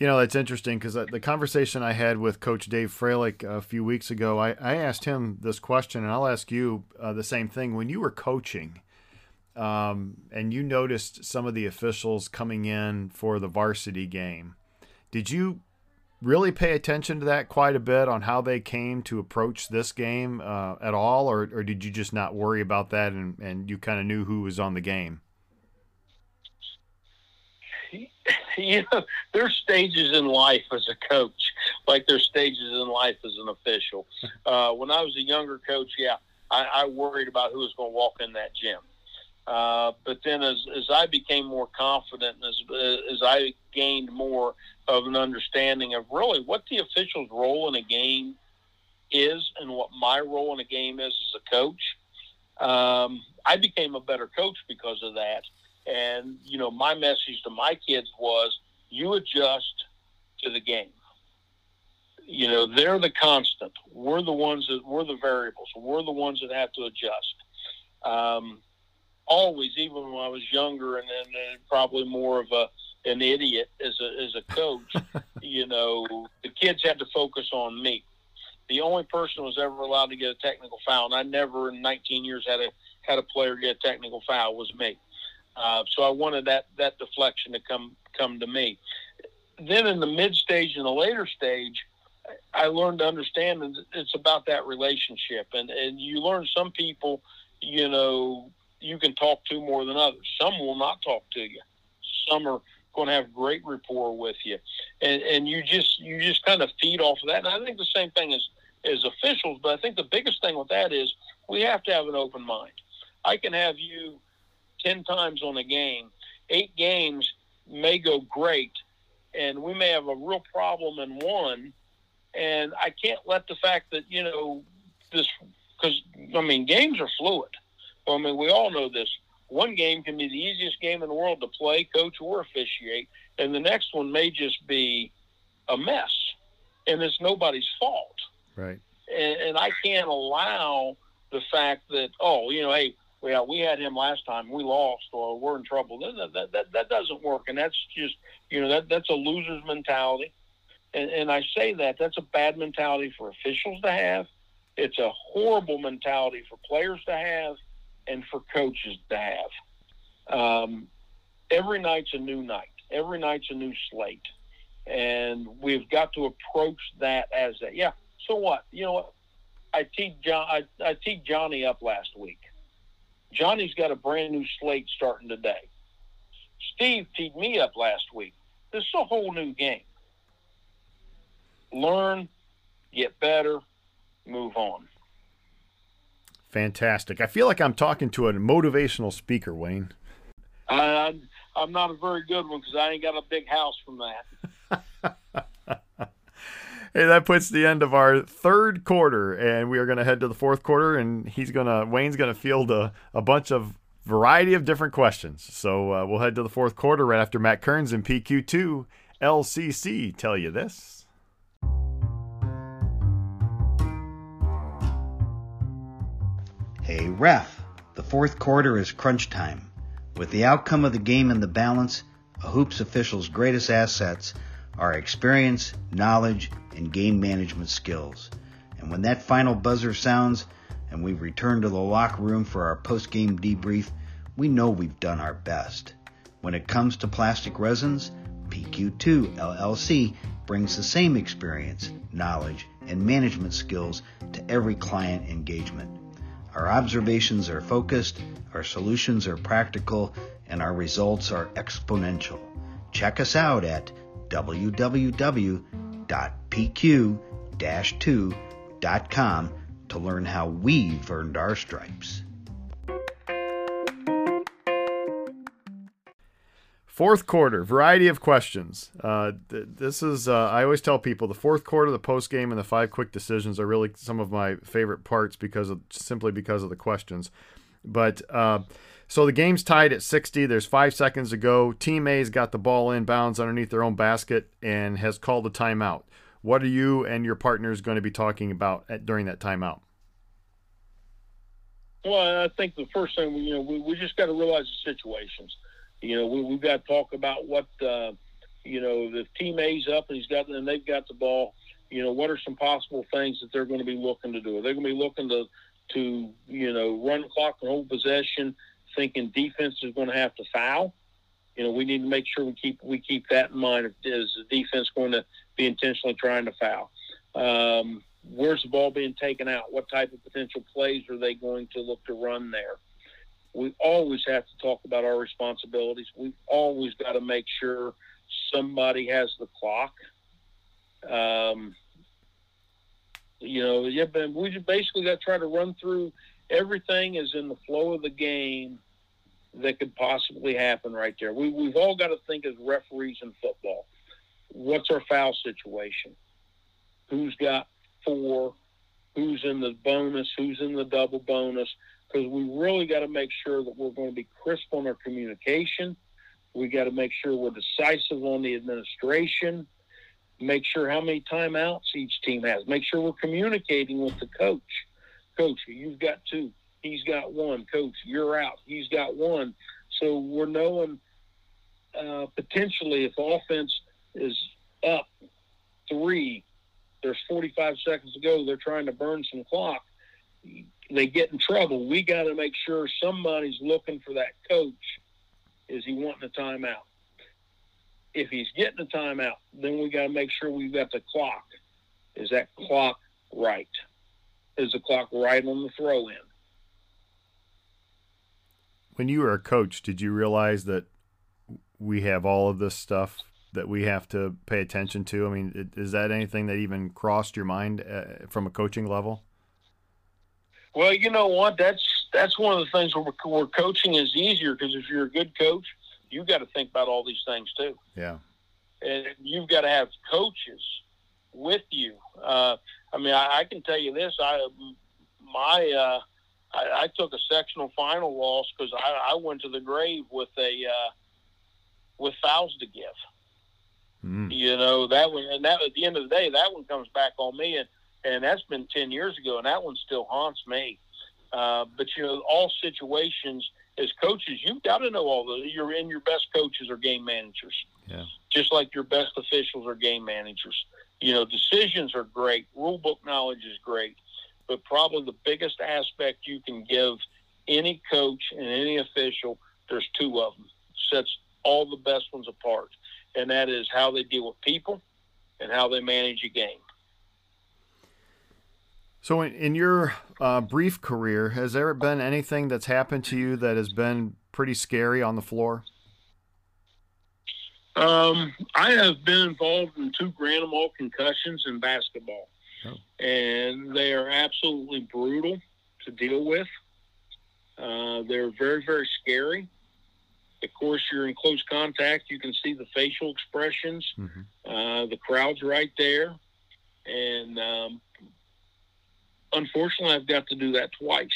You know, that's interesting because the conversation I had with Coach Dave Froelich a few weeks ago, I, I asked him this question, and I'll ask you uh, the same thing. When you were coaching um, and you noticed some of the officials coming in for the varsity game, did you really pay attention to that quite a bit on how they came to approach this game uh, at all, or, or did you just not worry about that and, and you kind of knew who was on the game? You know, there's stages in life as a coach, like there's stages in life as an official. Uh, when I was a younger coach, yeah, I, I worried about who was going to walk in that gym. Uh, but then as, as I became more confident and as, as I gained more of an understanding of really what the official's role in a game is and what my role in a game is as a coach, um, I became a better coach because of that. And, you know, my message to my kids was, you adjust to the game. You know, they're the constant. We're the ones that, we're the variables. We're the ones that have to adjust. Um, always, even when I was younger and, and, and probably more of a an idiot as a, as a coach, you know, the kids had to focus on me. The only person who was ever allowed to get a technical foul, and I never in nineteen years had a, had a player get a technical foul, was me. Uh, so I wanted that, that deflection to come, come to me. Then in the mid stage and the later stage, I learned to understand that it's about that relationship. And, and you learn some people, you know, you can talk to more than others. Some will not talk to you. Some are going to have great rapport with you. And, and you just, you just kind of feed off of that. And I think the same thing as, as officials, but I think the biggest thing with that is we have to have an open mind. I can have you ten times on a game. Eight games may go great, and we may have a real problem in one, and I can't let the fact that, you know, this, because, I mean, games are fluid. I mean, we all know this. One game can be the easiest game in the world to play, coach, or officiate, and the next one may just be a mess, and it's nobody's fault. Right. And, and I can't allow the fact that, oh, you know, hey, well, we had him last time, we lost, or we're in trouble. That, that, that, that doesn't work, and that's just, you know, that that's a loser's mentality. And, and I say that, that's a bad mentality for officials to have. It's a horrible mentality for players to have and for coaches to have. Um, every night's a new night. Every night's a new slate. And we've got to approach that as that. Yeah, so what? You know what? I teed John, I, I teed Johnny up last week. Johnny's got a brand new slate starting today. Steve teed me up last week. This is a whole new game. Learn, get better, move on. Fantastic. I feel like I'm talking to a motivational speaker, Wayne. Uh, I'm not a very good one because I ain't got a big house from that. Hey, that puts the end of our third quarter, and we are going to head to the fourth quarter, and he's going to Wayne's going to field a, a bunch of variety of different questions. So uh, we'll head to the fourth quarter right after Matt Kearns and P Q two L C C tell you this. Hey, ref, the fourth quarter is crunch time. With the outcome of the game in the balance, a hoops official's greatest assets are experience, knowledge, and game management skills. And when that final buzzer sounds and we return to the locker room for our post-game debrief, we know we've done our best. When it comes to plastic resins, P Q two L L C brings the same experience, knowledge, and management skills to every client engagement. Our observations are focused, our solutions are practical, and our results are exponential. Check us out at w w w dot p q dash two dot com to learn how we've earned our stripes. Fourth quarter, variety of questions. Uh, th- this is, uh, I always tell people, the fourth quarter, the post game, and the five quick decisions are really some of my favorite parts because of, simply because of the questions. But uh, so the game's tied at sixty. There's five seconds to go. Team A's got the ball inbounds underneath their own basket and has called a timeout. What are you and your partners going to be talking about at, during that timeout? Well, I think the first thing, you know, we, we just got to realize the situations. You know, we, we've got to talk about what uh, you know, the team A's up and he's got, and they've got the ball, you know, what are some possible things that they're going to be looking to do? Are they going to be looking to, to, you know, run the clock and hold possession, thinking defense is going to have to foul? You know, we need to make sure we keep we keep that in mind. Is the defense going to be intentionally trying to foul? Um, where's the ball being taken out? What type of potential plays are they going to look to run there? We always have to talk about our responsibilities. We've always got to make sure somebody has the clock. Um, you know, yeah, but we just basically got to try to run through everything is in the flow of the game that could possibly happen right there. We, we've all got to think as referees in football. What's our foul situation? Who's got four? Who's in the bonus? Who's in the double bonus? Because we really got to make sure that we're going to be crisp on our communication. We got to make sure we're decisive on the administration. Make sure how many timeouts each team has. Make sure we're communicating with the coach. Coach, you've got two. He's got one. Coach, you're out. He's got one. So we're knowing uh, potentially if offense is up three, there's forty-five seconds to go, they're trying to burn some clock, they get in trouble. We got to make sure somebody's looking for that coach. Is he wanting a timeout? If he's getting a timeout, then we got to make sure we've got the clock. Is that clock right? Is the clock right on the throw-in? When you were a coach, did you realize that we have all of this stuff that we have to pay attention to? I mean, is that anything that even crossed your mind uh, from a coaching level? Well, you know what? That's that's one of the things where, where coaching is easier, because if you're a good coach, you've got to think about all these things too. Yeah. And you've got to have coaches with you. Uh, I mean, I, I can tell you this. I my uh, I, I took a sectional final loss because I, I went to the grave with a uh, with fouls to give. Mm. You know, that one, and that at the end of the day, that one comes back on me, and, and that's been ten years ago, and that one still haunts me. Uh, but, you know, all situations, as coaches, you've got to know all those. You're in your best coaches are game managers. Yeah. Just like your best officials are game managers. You know, decisions are great. Rule book knowledge is great. But probably the biggest aspect you can give any coach and any official, there's two of them, sets all the best ones apart. And that is how they deal with people and how they manage a game. So in, in your uh, brief career, has there been anything that's happened to you that has been pretty scary on the floor? Um, I have been involved in two grand mal concussions in basketball. Oh. And they are absolutely brutal to deal with. Uh, they're very, very scary. Of course, you're in close contact. You can see the facial expressions. Mm-hmm. Uh, the crowd's right there. And um, unfortunately, I've got to do that twice.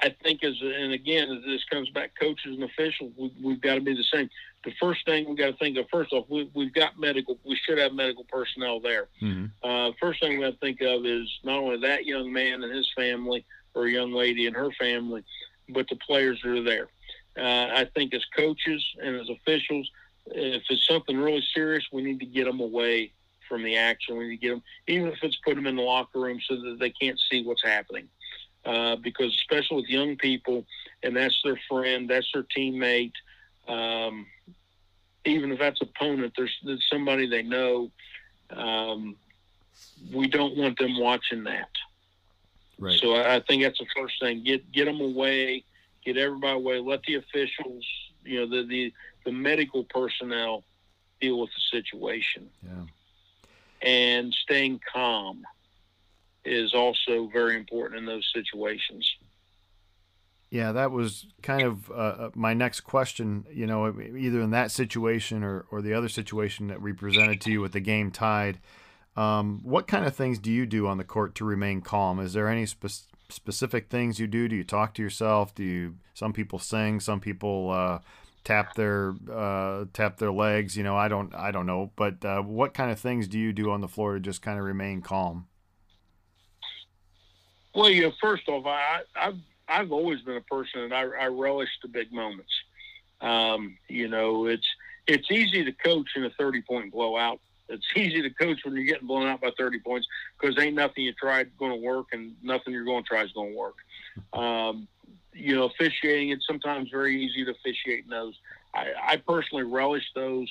I think, as and again, as this comes back, coaches and officials, we, we've got to be the same. The first thing we've got to think of, first off, we, we've got medical. We should have medical personnel there. Mm-hmm. Uh, first thing we got to think of is not only that young man and his family or a young lady and her family, but the players that are there. Uh, I think as coaches and as officials, if it's something really serious, we need to get them away from the action. We need to get them, even if it's put them in the locker room so that they can't see what's happening. Uh, because especially with young people, and that's their friend, that's their teammate, um, even if that's opponent, there's, there's somebody they know, um, we don't want them watching that. Right. So I, I think that's the first thing. Get, get them away. Get everybody away. Let the officials, you know, the, the, the medical personnel deal with the situation. Yeah. And staying calm is also very important in those situations. Yeah, that was kind of uh, my next question, you know, either in that situation or, or the other situation that we presented to you with the game tied. Um, what kind of things do you do on the court to remain calm? Is there any specific... specific things you do? Do you talk to yourself? Do you, some people sing, some people, uh, tap their, uh, tap their legs, you know, I don't, I don't know, but, uh, what kind of things do you do on the floor to just kind of remain calm? Well, you know, first off, I, I've, I've always been a person that I, I relish the big moments. Um, you know, it's, it's easy to coach in a thirty-point blowout. It's easy to coach when you're getting blown out by thirty points because ain't nothing you tried going to work and nothing you're going to try is going to work. Um, you know, officiating, it's sometimes very easy to officiate in those. I, I personally relish those.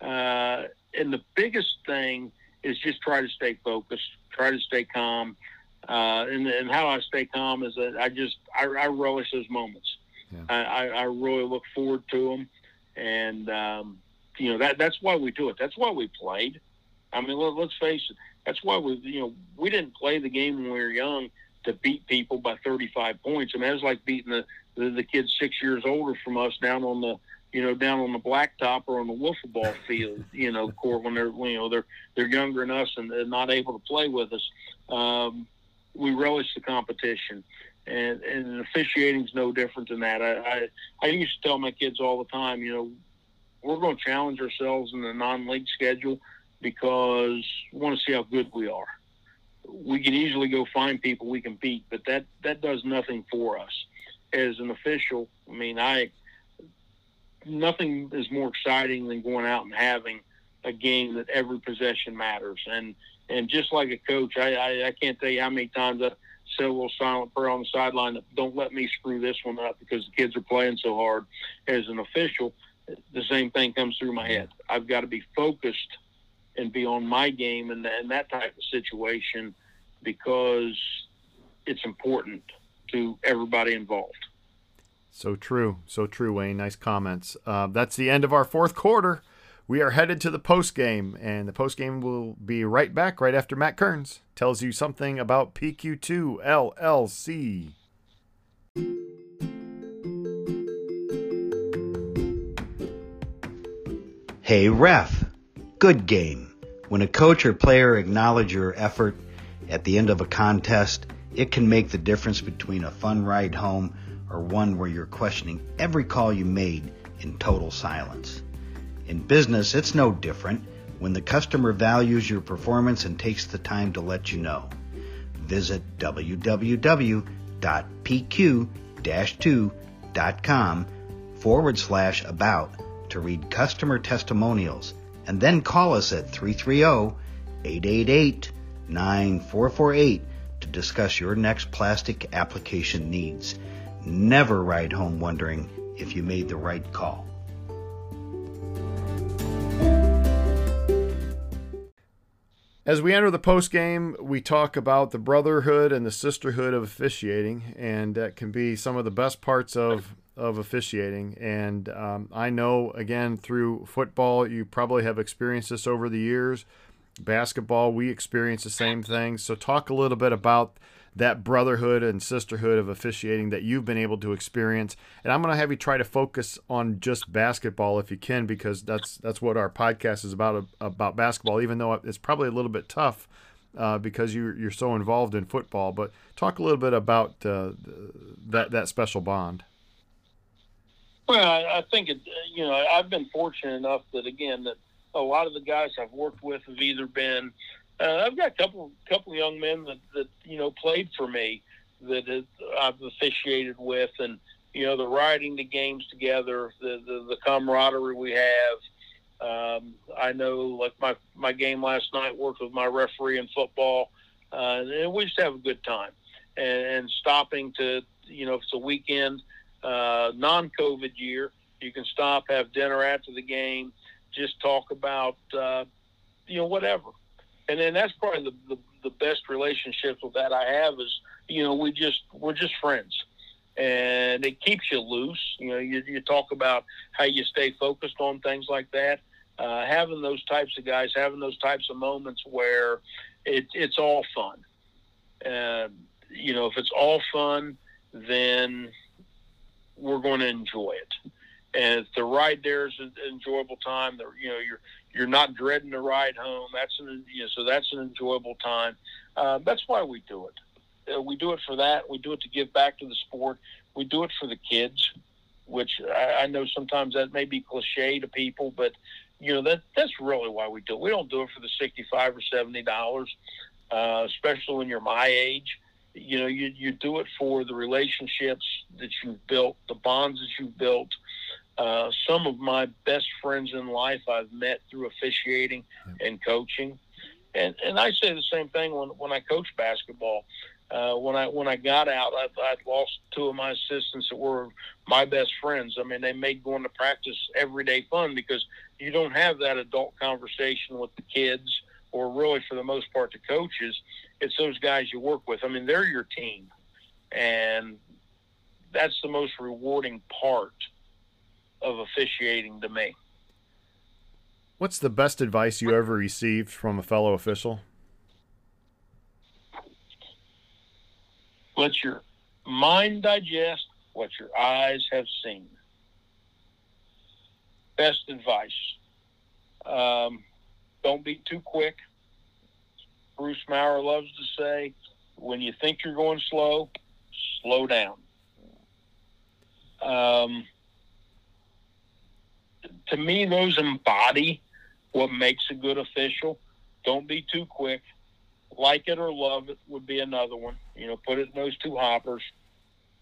Uh, and the biggest thing is just try to stay focused, try to stay calm. Uh, and, and how I stay calm is that I just I, I relish those moments. Yeah. I, I really look forward to them. And, um, you know, that that's why we do it. That's why we played. I mean, let, let's face it. That's why we, you know, we didn't play the game when we were young to beat people by thirty-five points. I mean, it was like beating the, the, the kids six years older from us down on the, you know, down on the blacktop or on the wiffle ball field, you know, court when they're, you know, they're, they're younger than us and they're not able to play with us. Um, we relish the competition. And, and officiating is no different than that. I, I I used to tell my kids all the time, you know, we're going to challenge ourselves in the non-league schedule because we want to see how good we are. We can easily go find people we can beat, but that, that does nothing for us. As an official, I mean, I nothing is more exciting than going out and having a game that every possession matters. And and just like a coach, I, I, I can't tell you how many times I – said a little silent prayer on the sideline that don't let me screw this one up because the kids are playing so hard. As an official, the same thing comes through my head. I've got to be focused and be on my game and, and that type of situation because it's important to everybody involved. So true. So true, Wayne. Nice comments. Uh, that's the end of our fourth quarter. We are headed to the postgame, and the postgame will be right back right after Matt Kearns tells you something about P Q two L L C. Hey, ref. Good game. When a coach or player acknowledge your effort at the end of a contest, it can make the difference between a fun ride home or one where you're questioning every call you made in total silence. In business, it's no different when the customer values your performance and takes the time to let you know. Visit w w w dot p q dash two dot com forward slash about to read customer testimonials and then call us at three three zero, eight eight eight, nine four four eight to discuss your next plastic application needs. Never ride home wondering if you made the right call. As we enter the postgame, we talk about the brotherhood and the sisterhood of officiating, and that can be some of the best parts of, of officiating. And um, I know, again, through football, you probably have experienced this over the years. Basketball, we experience the same thing. So talk a little bit about that brotherhood and sisterhood of officiating that you've been able to experience. And I'm going to have you try to focus on just basketball if you can, because that's that's what our podcast is about, about basketball, even though it's probably a little bit tough uh, because you're, you're so involved in football. But talk a little bit about uh, that, that special bond. Well, I think, it, you know, I've been fortunate enough that, again, that a lot of the guys I've worked with have either been – Uh, I've got a couple couple young men that, that you know played for me that is, I've officiated with, and you know the riding the games together, the the, the camaraderie we have. Um, I know like my, my game last night worked with my referee in football, uh, and we just have a good time. And, and stopping to you know if it's a weekend, uh, non-COVID year, you can stop, have dinner after the game, just talk about uh, you know whatever. And then that's probably the, the, the best relationships with that I have is, you know, we just, we're just friends and it keeps you loose. You know, you, you talk about how you stay focused on things like that. Uh, having those types of guys, having those types of moments where it, it's all fun. Uh, you know, if it's all fun, then we're going to enjoy it. And if the ride there is an enjoyable time, the, you know, you're, You're not dreading the ride home. That's an, you know, so that's an enjoyable time. Uh, that's why we do it. Uh, we do it for that. We do it to give back to the sport. We do it for the kids, which I, I know sometimes that may be cliche to people, but you know that that's really why we do it. We don't do it for the sixty-five or seventy dollars, uh, especially when you're my age. You know, you you do it for the relationships that you've built, the bonds that you've built. Uh, some of my best friends in life I've met through officiating and coaching. And and I say the same thing when, when I coach basketball. Uh, when I when I got out, I'd, I'd lost two of my assistants that were my best friends. I mean, they made going to practice everyday fun because you don't have that adult conversation with the kids or really, for the most part, the coaches. It's those guys you work with. I mean, they're your team, and that's the most rewarding part of officiating to me. What's the best advice you ever received from a fellow official? Let your mind digest what your eyes have seen. Best advice. Um, don't be too quick. Bruce Maurer loves to say, when you think you're going slow, slow down. Um, to me, those embody what makes a good official. Don't be too quick. Like it or love it would be another one. You know, put it in those two hoppers.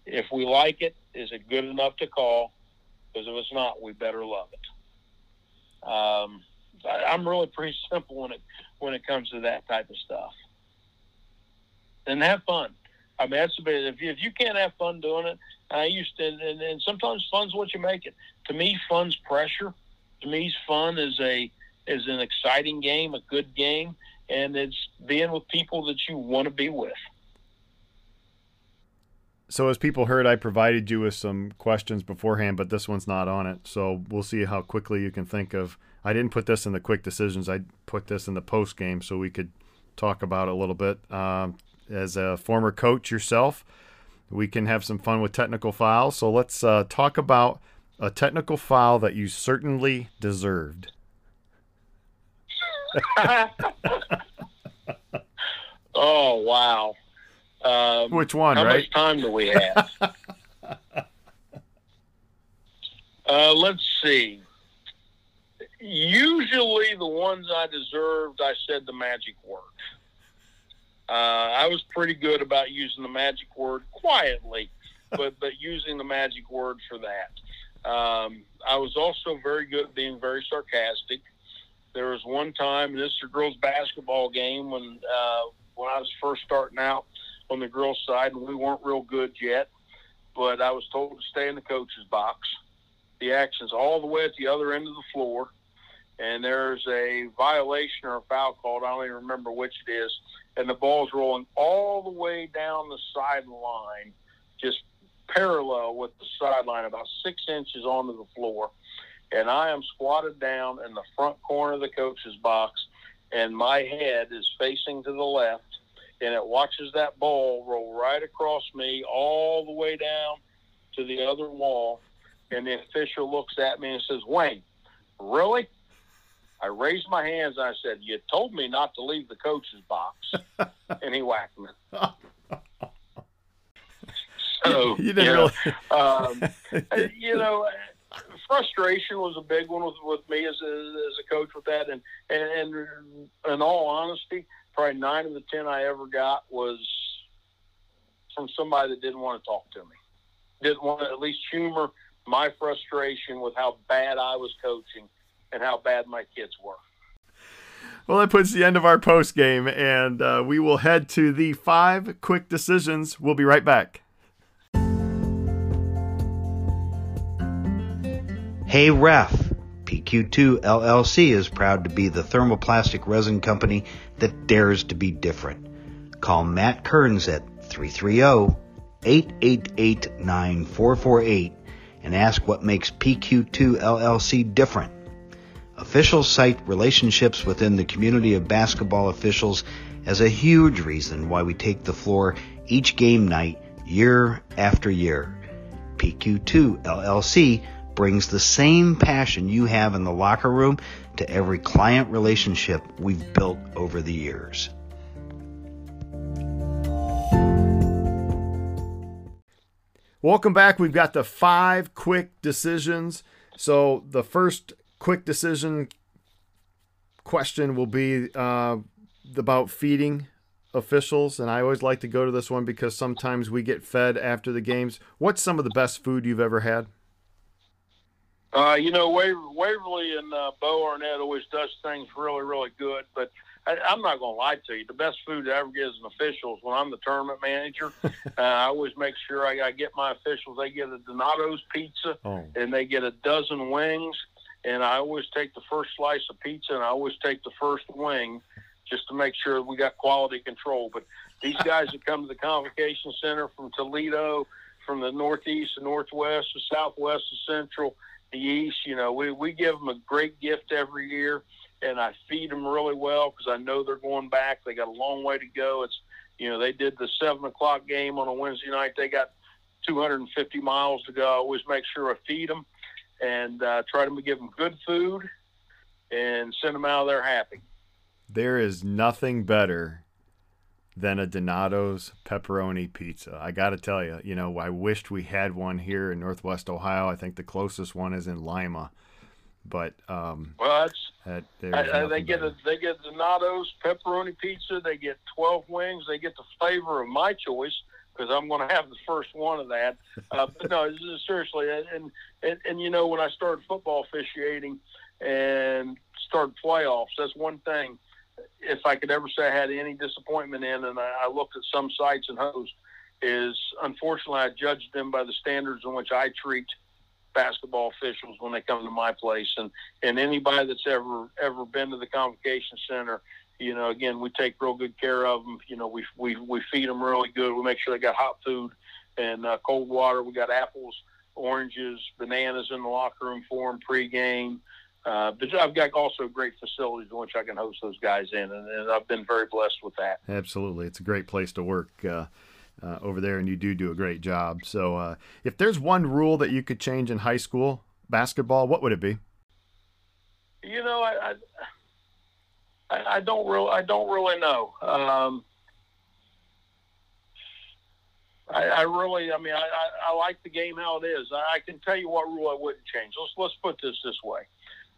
If we like it, is it good enough to call? Because if it's not, we better love it. Um, I, I'm really pretty simple when it when it comes to that type of stuff. And have fun. I mean, that's about it. If you, if you can't have fun doing it, I used to, and, and, and sometimes fun's what you make it. To me, fun's pressure. To me, fun is a is an exciting game, a good game, and it's being with people that you want to be with. So as people heard, I provided you with some questions beforehand, but this one's not on it. So we'll see how quickly you can think of. I didn't put this in the quick decisions. I put this in the post game so we could talk about it a little bit. Um, as a former coach yourself, we can have some fun with technical fouls. So let's uh, talk about a technical foul that you certainly deserved. Oh, wow. Um, Which one, how right? How much time do we have? uh, let's see. Usually the ones I deserved, I said the magic word. Uh, I was pretty good about using the magic word quietly, but, but using the magic word for that. Um, I was also very good at being very sarcastic. There was one time, and this is a girls' basketball game, when uh, when I was first starting out on the girls' side, and we weren't real good yet, but I was told to stay in the coach's box. The action's all the way at the other end of the floor, and there's a violation or a foul called. I don't even remember which it is, and the ball's rolling all the way down the sideline, just parallel with the sideline, about six inches onto the floor. And I am squatted down in the front corner of the coach's box, and my head is facing to the left, and it watches that ball roll right across me all the way down to the other wall. And the official looks at me and says, "Wayne, really?" I raised my hands and I said, "You told me not to leave the coach's box." And he whacked me. So, you, you didn't know, really... um, you know... Frustration was a big one with, with me as a, as a coach with that, and, and and in all honesty, probably nine of the ten I ever got was from somebody that didn't want to talk to me, didn't want to at least humor my frustration with how bad I was coaching and how bad my kids were. Well, that puts the end of our post game, and uh, we will head to the five quick decisions. We'll be right back. Hey Ref, P Q two L L C is proud to be the thermoplastic resin company that dares to be different. Call Matt Kearns at three three zero, eight eight eight, nine four four eight and ask what makes P Q two L L C different. Official site relationships within the community of basketball officials is a huge reason why we take the floor each game night, year after year. P Q two L L C brings the same passion you have in the locker room to every client relationship we've built over the years. Welcome back. We've got the five quick decisions. So the first quick decision question will be uh, about feeding officials. And I always like to go to this one because sometimes we get fed after the games. What's some of the best food you've ever had? Uh, you know, Waver- Waverly and uh, Bo Arnett always does things really, really good. But I, I'm not going to lie to you. The best food I ever get is an officials when I'm the tournament manager. uh, I always make sure I, I get my officials. They get a Donato's pizza, oh. and they get a dozen wings. And I always take the first slice of pizza, and I always take the first wing just to make sure we got quality control. But these guys that come to the Convocation Center from Toledo, from the Northeast, the Northwest, the Southwest, the Central, the East, you know, we, we give them a great gift every year, and I feed them really well because I know they're going back. They got a long way to go. It's, you know, they did the seven o'clock game on a Wednesday night. They got two hundred fifty miles to go. I always make sure I feed them and uh, try to give them good food and send them out of there happy. There is nothing better than a Donato's pepperoni pizza. I got to tell you, you know, I wished we had one here in Northwest Ohio. I think the closest one is in Lima, but um, well, that's that, I, I, they get a, they get Donato's pepperoni pizza. They get twelve wings. They get the flavor of my choice because I'm going to have the first one of that. Uh, but no, this is seriously, and, and and you know, when I started football officiating and started playoffs, that's one thing. If I could ever say I had any disappointment in, and I, I looked at some sites and hosts, is unfortunately I judged them by the standards in which I treat basketball officials when they come to my place. And, and anybody that's ever, ever been to the Convocation Center, you know, again, we take real good care of them. You know, we, we, we feed them really good. We make sure they got hot food and uh, cold water. We got apples, oranges, bananas in the locker room for them pregame. Uh, but I've got also great facilities in which I can host those guys in, and, and I've been very blessed with that. Absolutely. It's a great place to work uh, uh, over there, and you do do a great job. So uh, if there's one rule that you could change in high school basketball, what would it be? You know, I I, I don't really I don't really know. Um, I, I really, I mean, I, I, I like the game how it is. I, I can tell you what rule I wouldn't change. Let's let's put this this way.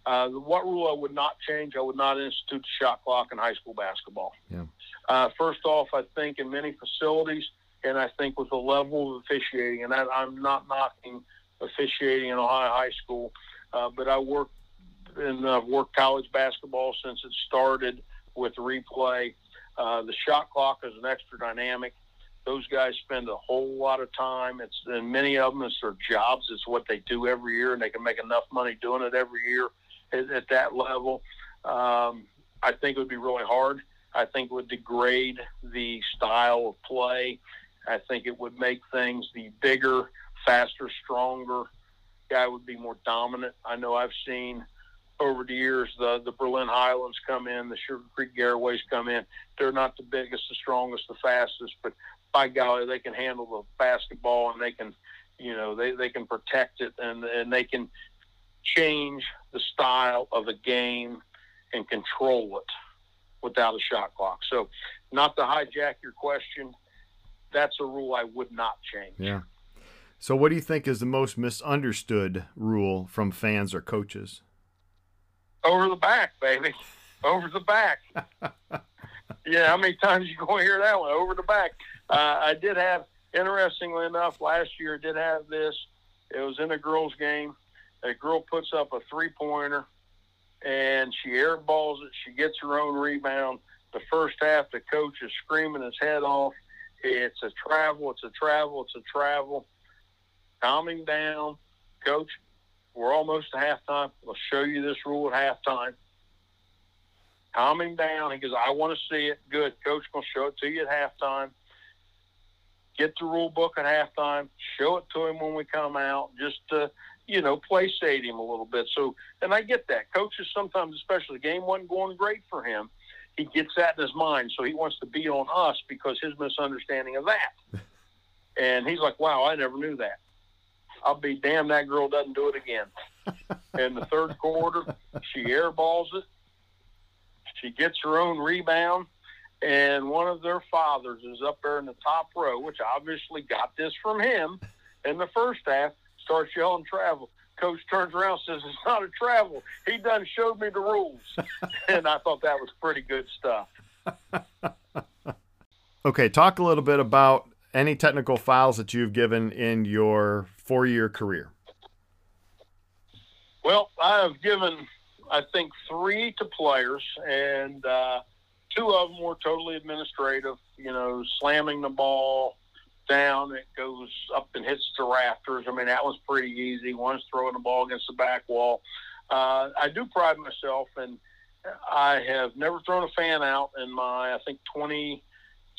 Uh, what rule I would not change, I would not institute the shot clock in high school basketball. Yeah. Uh, first off, I think in many facilities, and I think with the level of officiating, and I, I'm not knocking officiating in Ohio High School, uh, but I work in, uh, worked college basketball since it started with replay. Uh, the shot clock is an extra dynamic. Those guys spend a whole lot of time. It's and many of them, it's their jobs. It's what they do every year, and they can make enough money doing it every year. At that level, um, I think it would be really hard. I think it would degrade the style of play. I think it would make things the bigger, faster, stronger guy would be more dominant. I know I've seen over the years the, the Berlin Highlands come in, the Sugar Creek Garaways come in. They're not the biggest, the strongest, the fastest, but by golly, they can handle the basketball and they can, you know, they, they can protect it and, and they can change the style of a game and control it without a shot clock. So not to hijack your question, that's a rule I would not change. Yeah. So what do you think is the most misunderstood rule from fans or coaches? Over the back, baby. Over the back. Yeah, how many times you going to hear that one? Over the back. Uh, I did have, interestingly enough, last year did have this. It was in a girls' game. A girl puts up a three-pointer, and she airballs it. She gets her own rebound. The first half, the coach is screaming his head off. It's a travel, it's a travel, it's a travel. Calming down. Coach, we're almost at halftime. We'll show you this rule at halftime. Calming down. He goes, I want to see it. Good. Coach, going to show it to you at halftime. Get the rule book at halftime. Show it to him when we come out just to – you know, play stayed him a little bit. So, and I get that. Coaches sometimes, especially the game wasn't going great for him. He gets that in his mind. So he wants to be on us because his misunderstanding of that. And he's like, wow, I never knew that. I'll be damned that girl doesn't do it again. In the third quarter, she airballs it. She gets her own rebound. And one of their fathers is up there in the top row, which obviously got this from him in the first half. Starts yelling travel. Coach turns around and says, it's not a travel. He done showed me the rules. And I thought that was pretty good stuff. Okay, talk a little bit about any technical fouls that you've given in your four-year career. Well, I have given, I think, three to players, and uh, two of them were totally administrative, you know, slamming the ball down. It goes up and hits the rafters. I mean, that was pretty easy. One's throwing the ball against the back wall. Uh, I do pride myself, and I have never thrown a fan out in my, I think, twenty,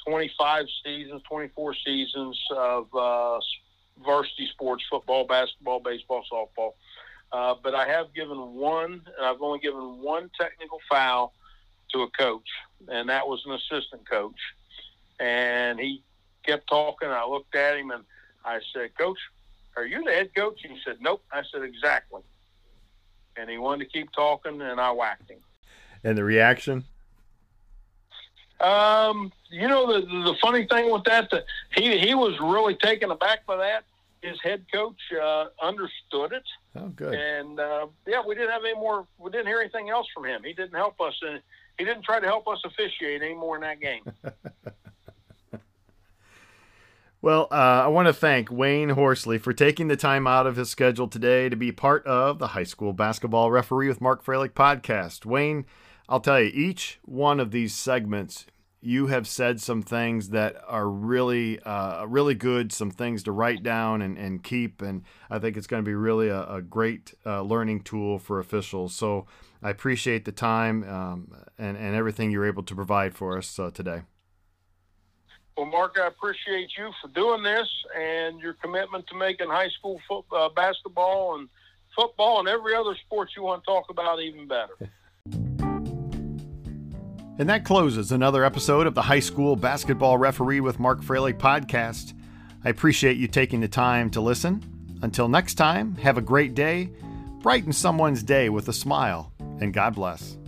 twenty-five seasons, twenty-four seasons of uh, varsity sports, football, basketball, baseball, softball. Uh, but I have given one, and I've only given one technical foul to a coach, and that was an assistant coach. And he kept talking. I looked at him, and I said, "Coach, are you the head coach?" And he said, "Nope." I said, "Exactly." And he wanted to keep talking, and I whacked him. And the reaction? Um, you know, the the funny thing with that, the, he, he was really taken aback by that. His head coach uh, understood it. Oh, good. And, uh, yeah, we didn't have any more – we didn't hear anything else from him. He didn't help us, and he didn't try to help us officiate anymore in that game. Well, uh, I want to thank Wayne Horsley for taking the time out of his schedule today to be part of the High School Basketball Referee with Mark Froelich podcast. Wayne, I'll tell you, each one of these segments, you have said some things that are really, uh, really good, some things to write down and, and keep, and I think it's going to be really a, a great uh, learning tool for officials. So I appreciate the time um, and, and everything you're able to provide for us uh, today. Well, Mark, I appreciate you for doing this and your commitment to making high school fo- uh, basketball and football and every other sport you want to talk about even better. And that closes another episode of the High School Basketball Referee with Mark Froelich podcast. I appreciate you taking the time to listen. Until next time, have a great day, brighten someone's day with a smile, and God bless.